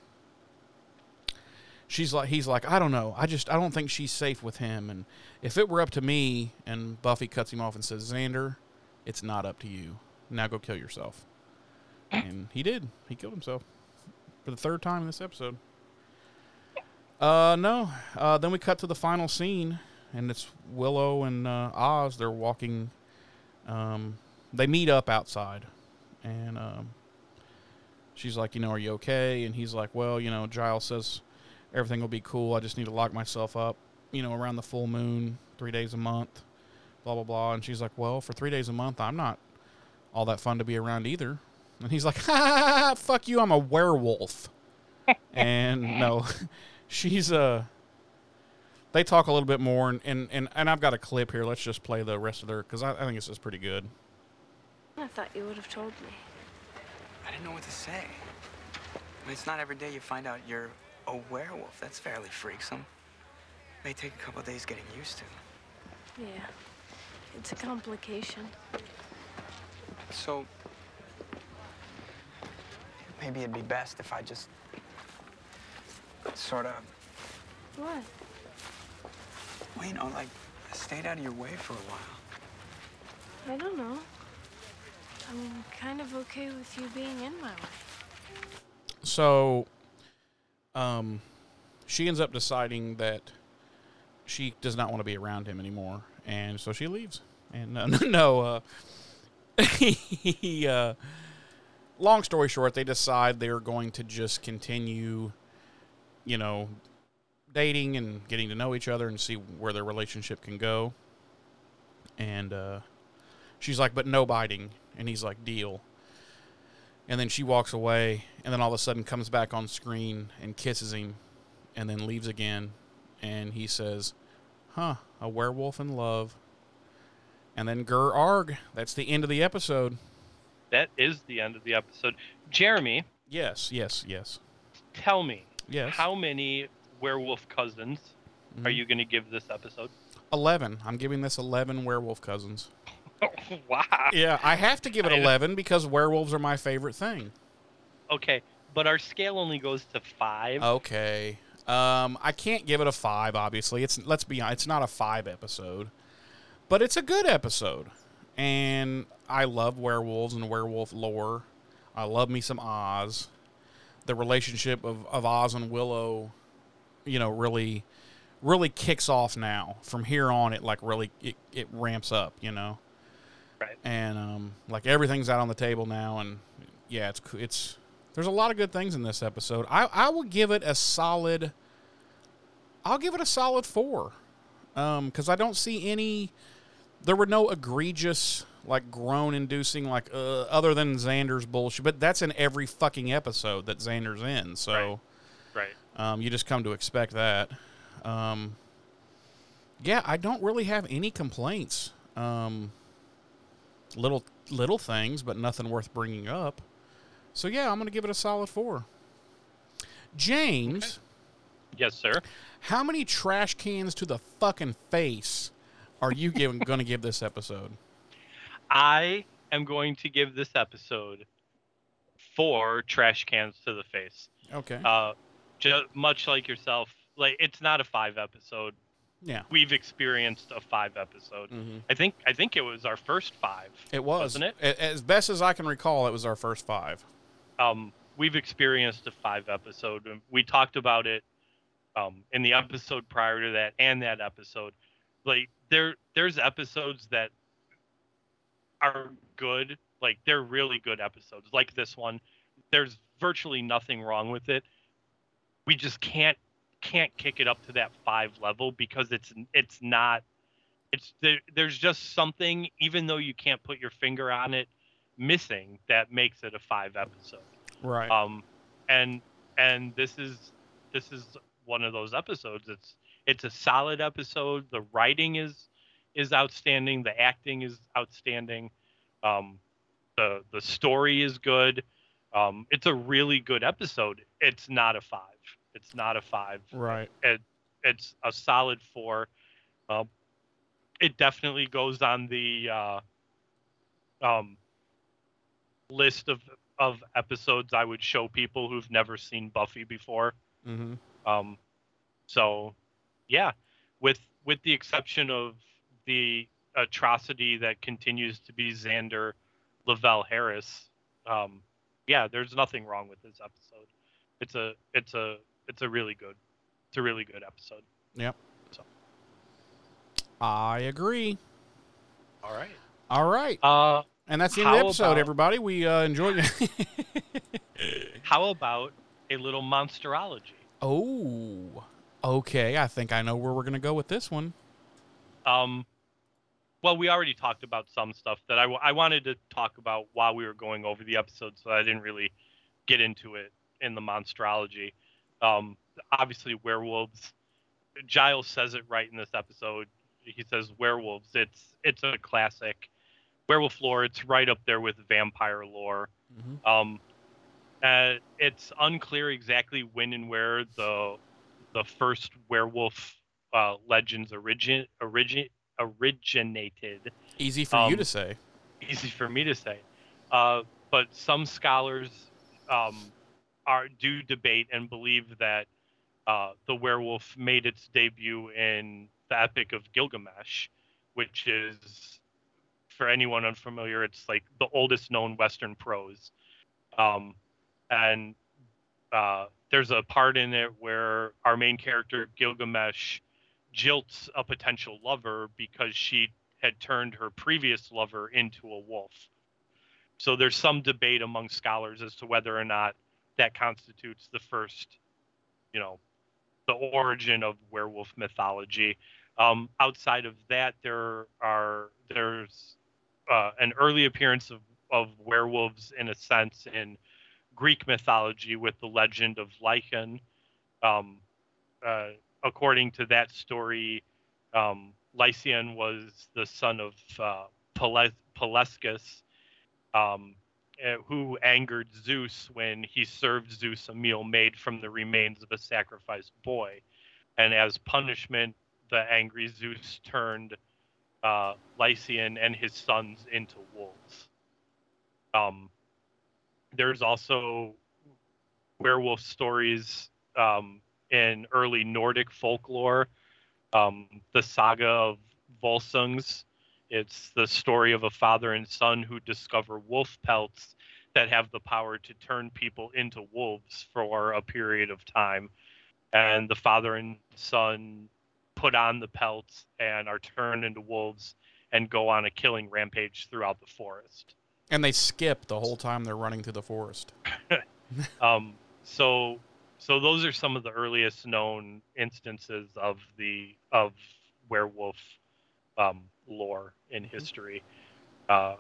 She's like, he's like, I don't know. I just, I don't think she's safe with him. And if it were up to me, and Buffy cuts him off and says, Xander, it's not up to you. Now go kill yourself. And he did. He killed himself for the third time in this episode. Uh, no. Uh, then we cut to the final scene, and it's Willow and uh, Oz. They're walking. Um, they meet up outside, and um. She's like, you know, are you okay? And he's like, well, you know, Giles says everything will be cool. I just need to lock myself up, you know, around the full moon, three days a month, blah, blah, blah. And she's like, well, for three days a month, I'm not all that fun to be around either. And he's like, ha, fuck you, I'm a werewolf. And no, she's a... Uh, they talk a little bit more, and, and, and, and I've got a clip here. Let's just play the rest of their... Because I, I think this is pretty good. I thought you would have told me. I didn't know what to say. I mean, it's not every day you find out you're a werewolf. That's fairly freaksome. It may take a couple of days getting used to. Yeah, it's a complication. So, maybe it'd be best if I just sort of... What? Well, you know, like, stayed out of your way for a while. I don't know. I'm kind of okay with you being in my way. So, um, she ends up deciding that she does not want to be around him anymore, and so she leaves. And uh, no, uh, he, uh, long story short, they decide they're going to just continue, you know, dating and getting to know each other and see where their relationship can go. And, uh, she's like, but no biting. And he's like, deal. And then she walks away, and then all of a sudden comes back on screen and kisses him, and then leaves again. And he says, huh, a werewolf in love. And then ger arg. That's the end of the episode. That is the end of the episode. Jeremy. Yes, yes, yes. Tell me. Yes. How many werewolf cousins mm-hmm. are you going to give this episode? eleven. I'm giving this eleven werewolf cousins. Oh, wow. Yeah, I have to give it eleven because werewolves are my favorite thing. Okay, but our scale only goes to five. Okay. Um, I can't give it a five, obviously. It's let's be honest, it's not a five episode, but it's a good episode. And I love werewolves and werewolf lore. I love me some Oz. The relationship of, of Oz and Willow, you know, really really kicks off now. From here on, it like really it, it ramps up, you know. Right. And, um, like, everything's out on the table now, and, yeah, it's it's there's a lot of good things in this episode. I, I will give it a solid, I'll give it a solid four, um, because I don't see any, there were no egregious, like, groan-inducing, like, uh, other than Xander's bullshit, but that's in every fucking episode that Xander's in, so. Right, right. Um, you just come to expect that. Um, yeah, I don't really have any complaints, um... Little little things, but nothing worth bringing up. So, yeah, I'm going to give it a solid four. James, okay. Yes, sir. How many trash cans to the fucking face are you giving, going to give this episode? I am going to give this episode four trash cans to the face. Okay. Uh, just much like yourself, like it's not a five episode. Yeah. We've experienced a five episode. Mm-hmm. I think I think it was our first five. It was, wasn't it? As best as I can recall, it was our first five. Um, we've experienced a five episode. We talked about it um, in the episode prior to that and that episode. Like there there's episodes that are good. Like they're really good episodes. Like this one. There's virtually nothing wrong with it. We just can't can't kick it up to that five level because it's it's not it's there, there's just something, even though you can't put your finger on it, missing that makes it a five episode. Right. Um and and this is this is one of those episodes. It's it's a solid episode. The writing is is outstanding, the acting is outstanding. Um the the story is good. Um, it's a really good episode. It's not a five. It's not a five. Right. It, it's a solid four. Uh, it definitely goes on the uh, um, list of, of episodes I would show people who've never seen Buffy before. Mm-hmm. Um, so, yeah, with with the exception of the atrocity that continues to be Xander Lavelle Harris. Um, Yeah, there's nothing wrong with this episode. It's a, it's a, it's a really good, it's a really good episode. Yep. So. I agree. All right. All right. Uh, and that's the end of the episode, about, everybody. We uh, enjoyed it. How about a little monsterology? Oh, okay. I think I know where we're gonna go with this one. Um. Well, we already talked about some stuff that I, w- I wanted to talk about while we were going over the episode, so I didn't really get into it in the monstrology. Um, obviously, werewolves. Giles says it right in this episode. He says werewolves. It's it's a classic werewolf lore. It's right up there with vampire lore. Mm-hmm. Um, uh, it's unclear exactly when and where the the first werewolf uh, legends origin origin. originated. Easy for um, you to say. Easy for me to say. Uh, but some scholars um, are do debate and believe that uh, the werewolf made its debut in the Epic of Gilgamesh, which is, for anyone unfamiliar, it's like the oldest known Western prose. Um, and uh, there's a part in it where our main character, Gilgamesh, jilts a potential lover because she had turned her previous lover into a wolf. So there's some debate among scholars as to whether or not that constitutes the first, you know, the origin of werewolf mythology. Um, outside of that, there are there's uh, an early appearance of, of werewolves in a sense in Greek mythology with the legend of Lycan. Um, uh, According to that story, um, Lycian was the son of uh, Peles- Pelescus, um, who angered Zeus when he served Zeus a meal made from the remains of a sacrificed boy. And as punishment, the angry Zeus turned uh, Lycian and his sons into wolves. Um, there's also werewolf stories um, in early Nordic folklore, um, the saga of Volsungs. It's the story of a father and son who discover wolf pelts that have the power to turn people into wolves for a period of time. And the father and son put on the pelts and are turned into wolves and go on a killing rampage throughout the forest. And they skip the whole time they're running through the forest. um, so... So those are some of the earliest known instances of the of werewolf um, lore in history. Uh,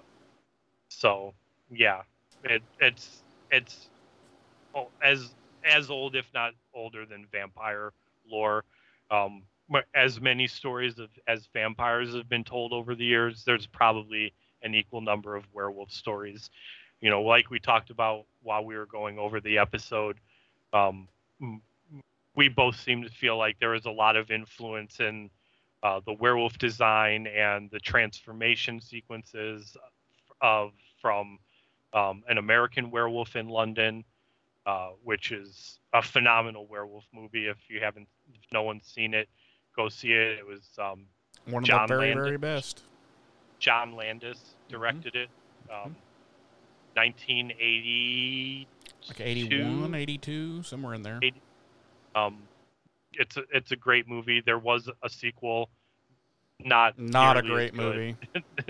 so yeah, it, it's it's oh, as as old, if not older, than vampire lore. Um, as many stories of as vampires have been told over the years, there's probably an equal number of werewolf stories. You know, like we talked about while we were going over the episode. Um, we both seem to feel like there was a lot of influence in uh, the werewolf design and the transformation sequences of from um, An American Werewolf in London, uh, which is a phenomenal werewolf movie. If you haven't, if no one's seen it, go see it. It was um, one of John the very, Landis, very best. John Landis directed mm-hmm. it. Um, mm-hmm. nineteen eighty Like eighty-one, eighty-two, somewhere in there. eighty Um, it's a, it's a great movie. There was a sequel, not not a great movie,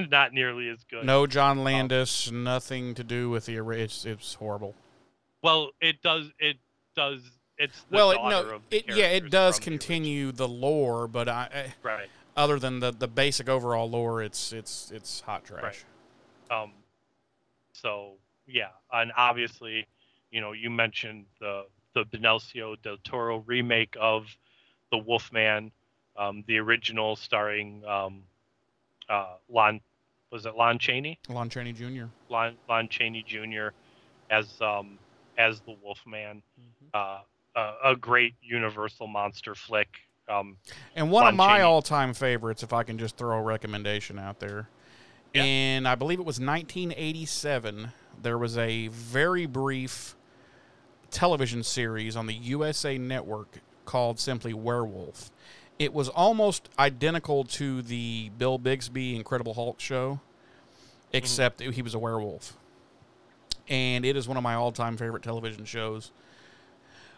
not nearly as good. No John Landis, um, nothing to do with the it's it's horrible. Well, it does it does it's the well it, no, of the it yeah it does continue the, the lore, but I right. other than the, the basic overall lore, it's it's it's hot trash. Right. Um, so yeah, and obviously, you know, you mentioned the. the Benicio del Toro remake of The Wolfman, um, the original starring um, uh, Lon, was it Lon Chaney? Lon Chaney Junior Lon, Lon Chaney Junior as um, as the Wolfman, mm-hmm. uh, a, a great Universal monster flick. Um, and one Lon of my Chaney. all-time favorites, if I can just throw a recommendation out there. Yeah. And I believe it was nineteen eighty-seven There was a very brief television series on the U S A Network called simply Werewolf. It was almost identical to the Bill Bixby Incredible Hulk show, except mm-hmm. he was a werewolf. And it is one of my all-time favorite television shows.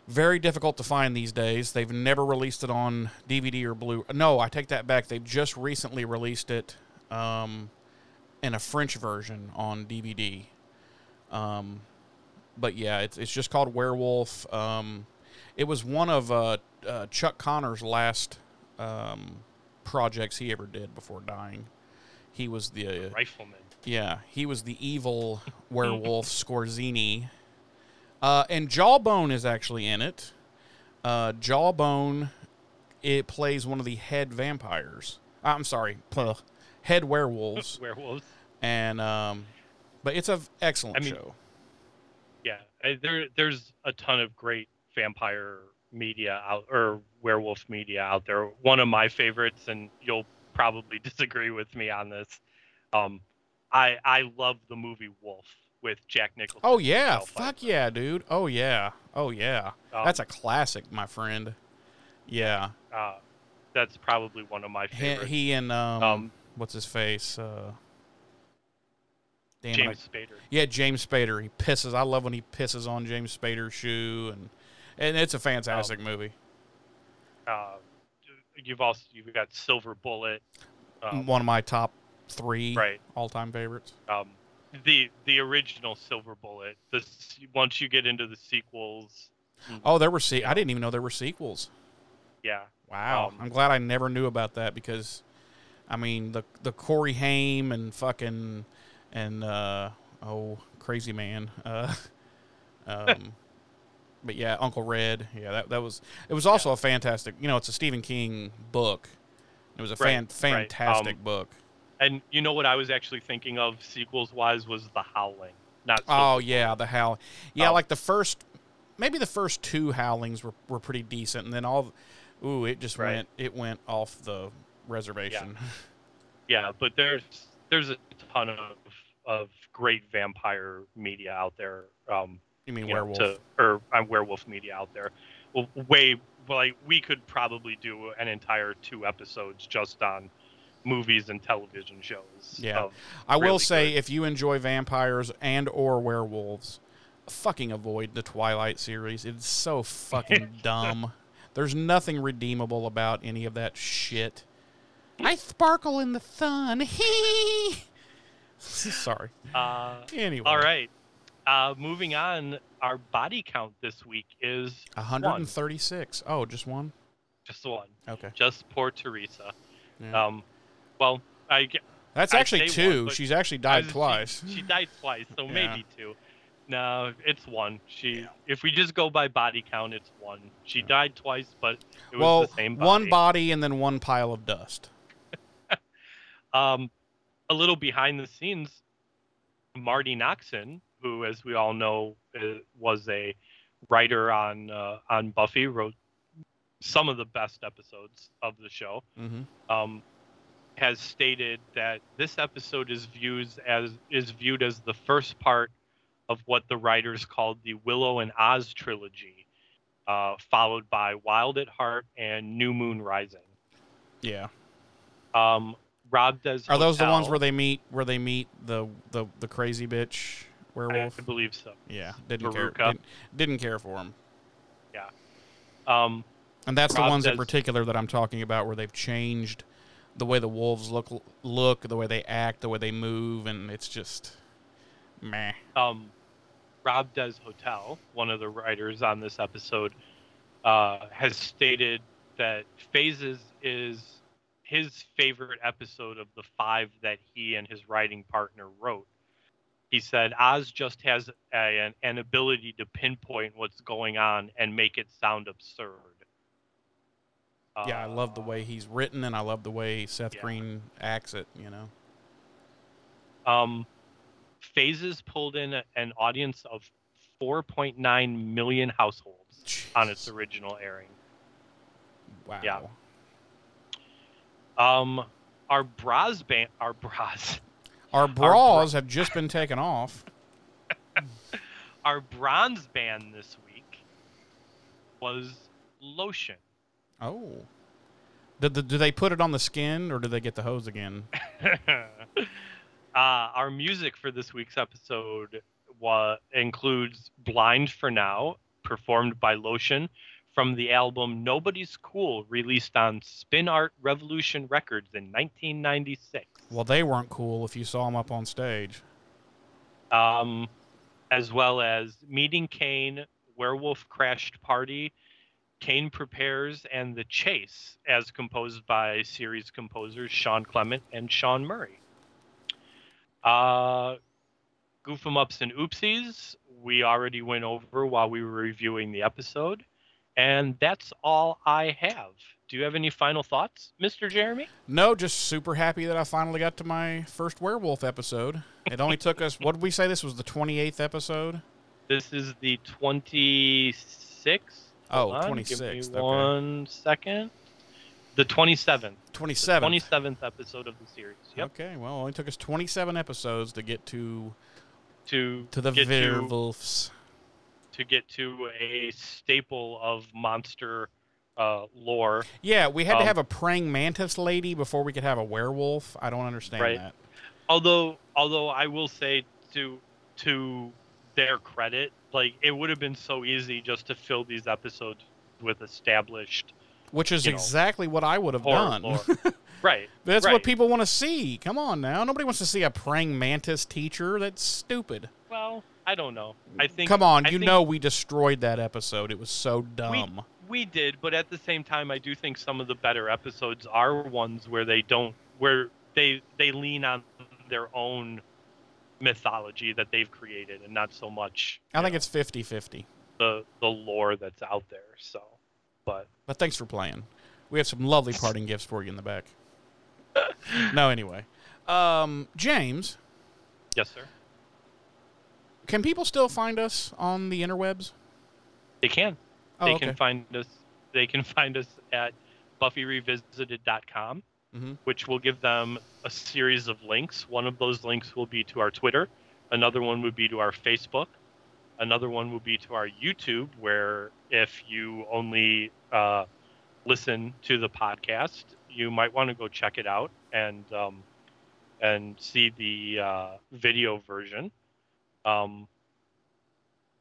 Very difficult to find these days. They've never released it on D V D or Blu. No, I take that back. They've just recently released it um, in a French version on D V D. Um... But yeah, it's it's just called Werewolf. Um, it was one of uh, uh, Chuck Connor's last um, projects he ever did before dying. He was the, the Rifleman. Yeah, he was the evil werewolf Scorzini. Uh, and Jawbone is actually in it. Uh, Jawbone, it plays one of the head vampires. I'm sorry, pleh, head werewolves. Werewolves. And um, but it's an excellent I mean, show. There, there's a ton of great vampire media out, or werewolf media out there. One of my favorites, and you'll probably disagree with me on this. Um, I I love the movie Wolf with Jack Nicholson. Oh yeah, fuck yeah, dude. Oh yeah, oh yeah. Um, that's a classic, my friend. Yeah. Uh, that's probably one of my favorites. He, he and um, um, what's his face? Uh, Damn James it. Spader. Yeah, James Spader. He pisses. I love when he pisses on James Spader's shoe, and and it's a fantastic um, movie. Uh, you've also you've got Silver Bullet, um, one of my top three right. all-time favorites. Um, the the original Silver Bullet. The once you get into the sequels. Oh, there were se- I didn't even know there were sequels. Yeah. Wow. Um, I'm glad I never knew about that because, I mean, the the Corey Haim and fucking. And, uh, oh, crazy man. Uh, um, but yeah, Uncle Red. Yeah, that, that was, it was also yeah. a fantastic, you know, it's a Stephen King book. It was a fan, right, fantastic right. Um, book. And you know what I was actually thinking of sequels wise was The Howling. Not Oh yeah. The Howling. Yeah. Um, like the first, maybe the first two Howlings were, were pretty decent. And then all, ooh, it just right. went, it went off the reservation. Yeah. yeah but there's, there's a ton of, of great vampire media out there. Um, you mean you werewolf? Know, to, or uh, werewolf media out there. Well, way, like, we could probably do an entire two episodes just on movies and television shows. Yeah. I really will say, good. if you enjoy vampires and or werewolves, fucking avoid the Twilight series. It's so fucking dumb. There's nothing redeemable about any of that shit. I sparkle in the sun. Hee! Sorry. Uh, anyway. All right. Uh, moving on, our body count this week is one hundred thirty-six One. Oh, just one? Just one. Okay. Just poor Teresa. Yeah. Um, well, I That's I actually two. One, She's actually died was, twice. She, she died twice, so yeah. maybe two. No, it's one. She, yeah. If we just go by body count, it's one. She yeah. died twice, but it was well, the same body. One body and then one pile of dust. um, a little behind the scenes, Marty Noxon, who, as we all know, was a writer on uh, on Buffy, wrote some of the best episodes of the show, mm-hmm. um, has stated that this episode is viewed as is viewed as the first part of what the writers called the Willow and Oz trilogy, uh, followed by Wild at Heart and New Moon Rising. Yeah. Um, Rob Deshotel. Are those the ones where they meet where they meet the the, the crazy bitch werewolf? I believe so. Yeah. Didn't Veruca. care. Didn't, didn't care for him. Yeah. Um, and that's Rob the ones Des- in particular that I'm talking about where they've changed the way the wolves look, look, the way they act, the way they move, and it's just meh. Um, Rob Deshotel, one of the writers on this episode, uh, has stated that Phases is his favorite episode of the five that he and his writing partner wrote. He said, Oz just has a, an, an ability to pinpoint what's going on and make it sound absurd. Uh, yeah, I love the way he's written, and I love the way Seth yeah. Green acts it, you know. Um, Phases pulled in a, an audience of four point nine million households Jeez. on its original airing. Wow. Yeah. Um, our bras, ban- our bras, our bras our bra- have just been taken off. Our bronze band this week was Lotion. Oh, did the, do they put it on the skin or do they get the hose again? uh, our music for this week's episode wa- includes "Blind for Now," performed by Lotion, from the album Nobody's Cool, released on Spin Art Revolution Records in nineteen ninety-six. Well, they weren't cool if you saw them up on stage. Um, as well as Meeting Kane, Werewolf Crashed Party, Kane Prepares, and The Chase, as composed by series composers Sean Clement and Sean Murray. Uh, Goof 'em Ups and Oopsies, we already went over while we were reviewing the episode. And that's all I have. Do you have any final thoughts, Mister Jeremy? No, just super happy that I finally got to my first werewolf episode. It only took us, what did we say? This was the twenty-eighth episode? This is the twenty-sixth. Oh, on, twenty-sixth. Give me one okay. second. The twenty-seventh. twenty-seventh. The twenty-seventh episode of the series. Yep. Okay, well, it only took us twenty-seven episodes to get to, to, to the werewolves. To get to a staple of monster uh, lore. Yeah, we had um, to have a praying mantis lady before we could have a werewolf. I don't understand right. that. Although, although I will say to to their credit, like it would have been so easy just to fill these episodes with established, which is exactly know, what I would have done. Lore. Right, that's right. What people want to see. Come on now, nobody wants to see a praying mantis teacher. That's stupid. Well. I don't know. I think. Come on, I you know we destroyed that episode. It was so dumb. We, we did, but at the same time, I do think some of the better episodes are ones where they don't, where they they lean on their own mythology that they've created, and not so much. I think know, it's fifty-fifty. The the lore that's out there. So, but but thanks for playing. We have some lovely parting gifts for you in the back. No, anyway, um, James. Yes, sir. Can people still find us on the interwebs? They can. Oh, they okay. can find us. They can find us at buffy revisited dot com, mm-hmm. which will give them a series of links. One of those links will be to our Twitter. Another one would be to our Facebook. Another one will be to our YouTube, where if you only uh, listen to the podcast, you might want to go check it out and um, and see the uh, video version. Um,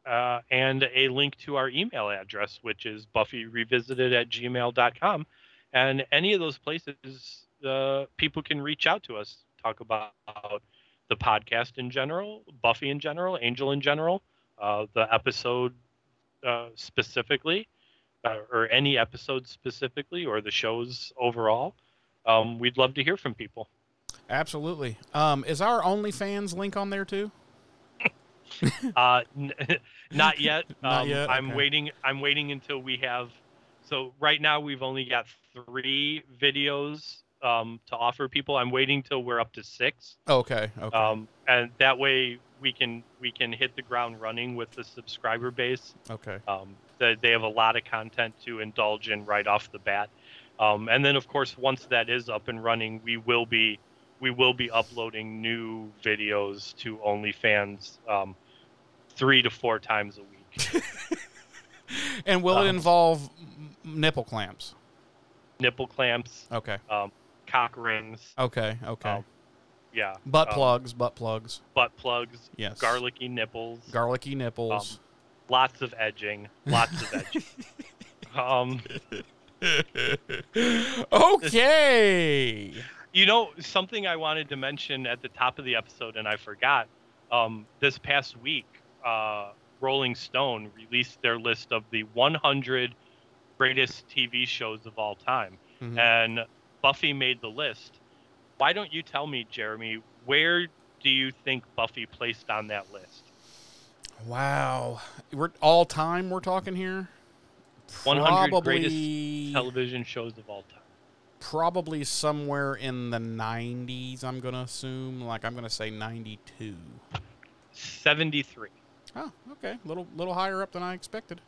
uh, and a link to our email address, which is buffy revisited at gmail dot com. And any of those places, uh, people can reach out to us, talk about the podcast in general, Buffy in general, Angel in general, uh, the episode uh, specifically, uh, or any episode specifically, or the shows overall. Um, we'd love to hear from people. Absolutely. Um, is our OnlyFans link on there too? uh n- not yet um, not yet. I'm okay. waiting I'm waiting until we have, so right now we've only got three videos um to offer people. I'm waiting till we're up to six. Okay okay um and that way we can we can hit the ground running with the subscriber base. Okay um that they have a lot of content to indulge in right off the bat. Um, and then, of course, once that is up and running, we will be we will be uploading new videos to OnlyFans um, three to four times a week. And will um, it involve nipple clamps? Nipple clamps. Okay. Um, cock rings. Okay. Okay. Um, yeah. Butt um, plugs. Butt plugs. Butt plugs. Yes. Garlicky nipples. Garlicky nipples. Um, lots of edging. Lots of edging. um. Okay. You know, something I wanted to mention at the top of the episode, and I forgot. Um, this past week, uh, Rolling Stone released their list of the one hundred greatest T V shows of all time, mm-hmm. and Buffy made the list. Why don't you tell me, Jeremy, where do you think Buffy placed on that list? Wow, we're all time. We're talking here. one hundred probably, greatest television shows of all time. Probably somewhere in the nineties, I'm going to assume. Like, I'm going to say ninety-two. seventy-three. Oh, okay. A little, little higher up than I expected.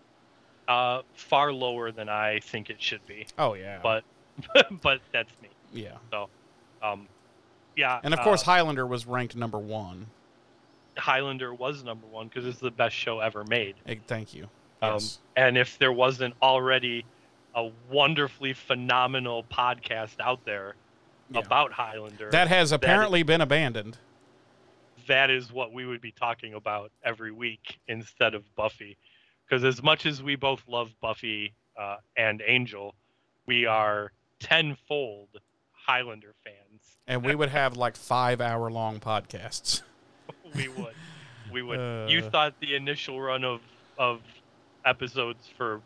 Uh, far lower than I think it should be. Oh, yeah. But but that's me. Yeah. So, um, yeah. And, of course, uh, Highlander was ranked number one. Highlander was number one because it's the best show ever made. Hey, thank you. Um, yes. And if there wasn't already a wonderfully phenomenal podcast out there yeah. about Highlander. That has apparently that is, been abandoned. That is what we would be talking about every week instead of Buffy. Because as much as we both love Buffy uh, and Angel, we are tenfold Highlander fans. And we would have like five hour long podcasts. we would. We would. Uh, you thought the initial run of, of episodes for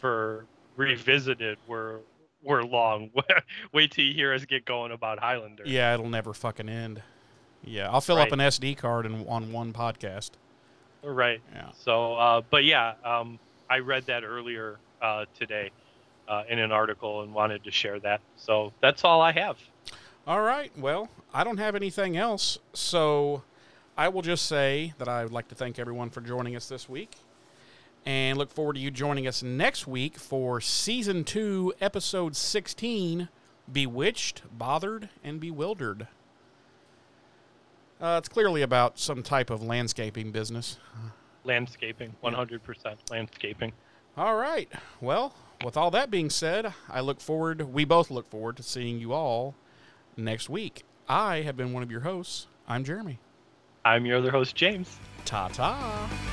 for Revisited were were long. Wait till you hear us get going about Highlander. Yeah, it'll never fucking end. Yeah, I'll fill right. up an S D card in, on one podcast. Right. Yeah. So, uh, but yeah, um, I read that earlier uh, today uh, in an article and wanted to share that. So that's all I have. All right. Well, I don't have anything else. So I will just say that I would like to thank everyone for joining us this week. And look forward to you joining us next week for Season two, Episode sixteen, Bewitched, Bothered, and Bewildered. Uh, it's clearly about some type of landscaping business. Landscaping, one hundred percent landscaping. All right. Well, with all that being said, I look forward, we both look forward to seeing you all next week. I have been one of your hosts. I'm Jeremy. I'm your other host, James. Ta-ta.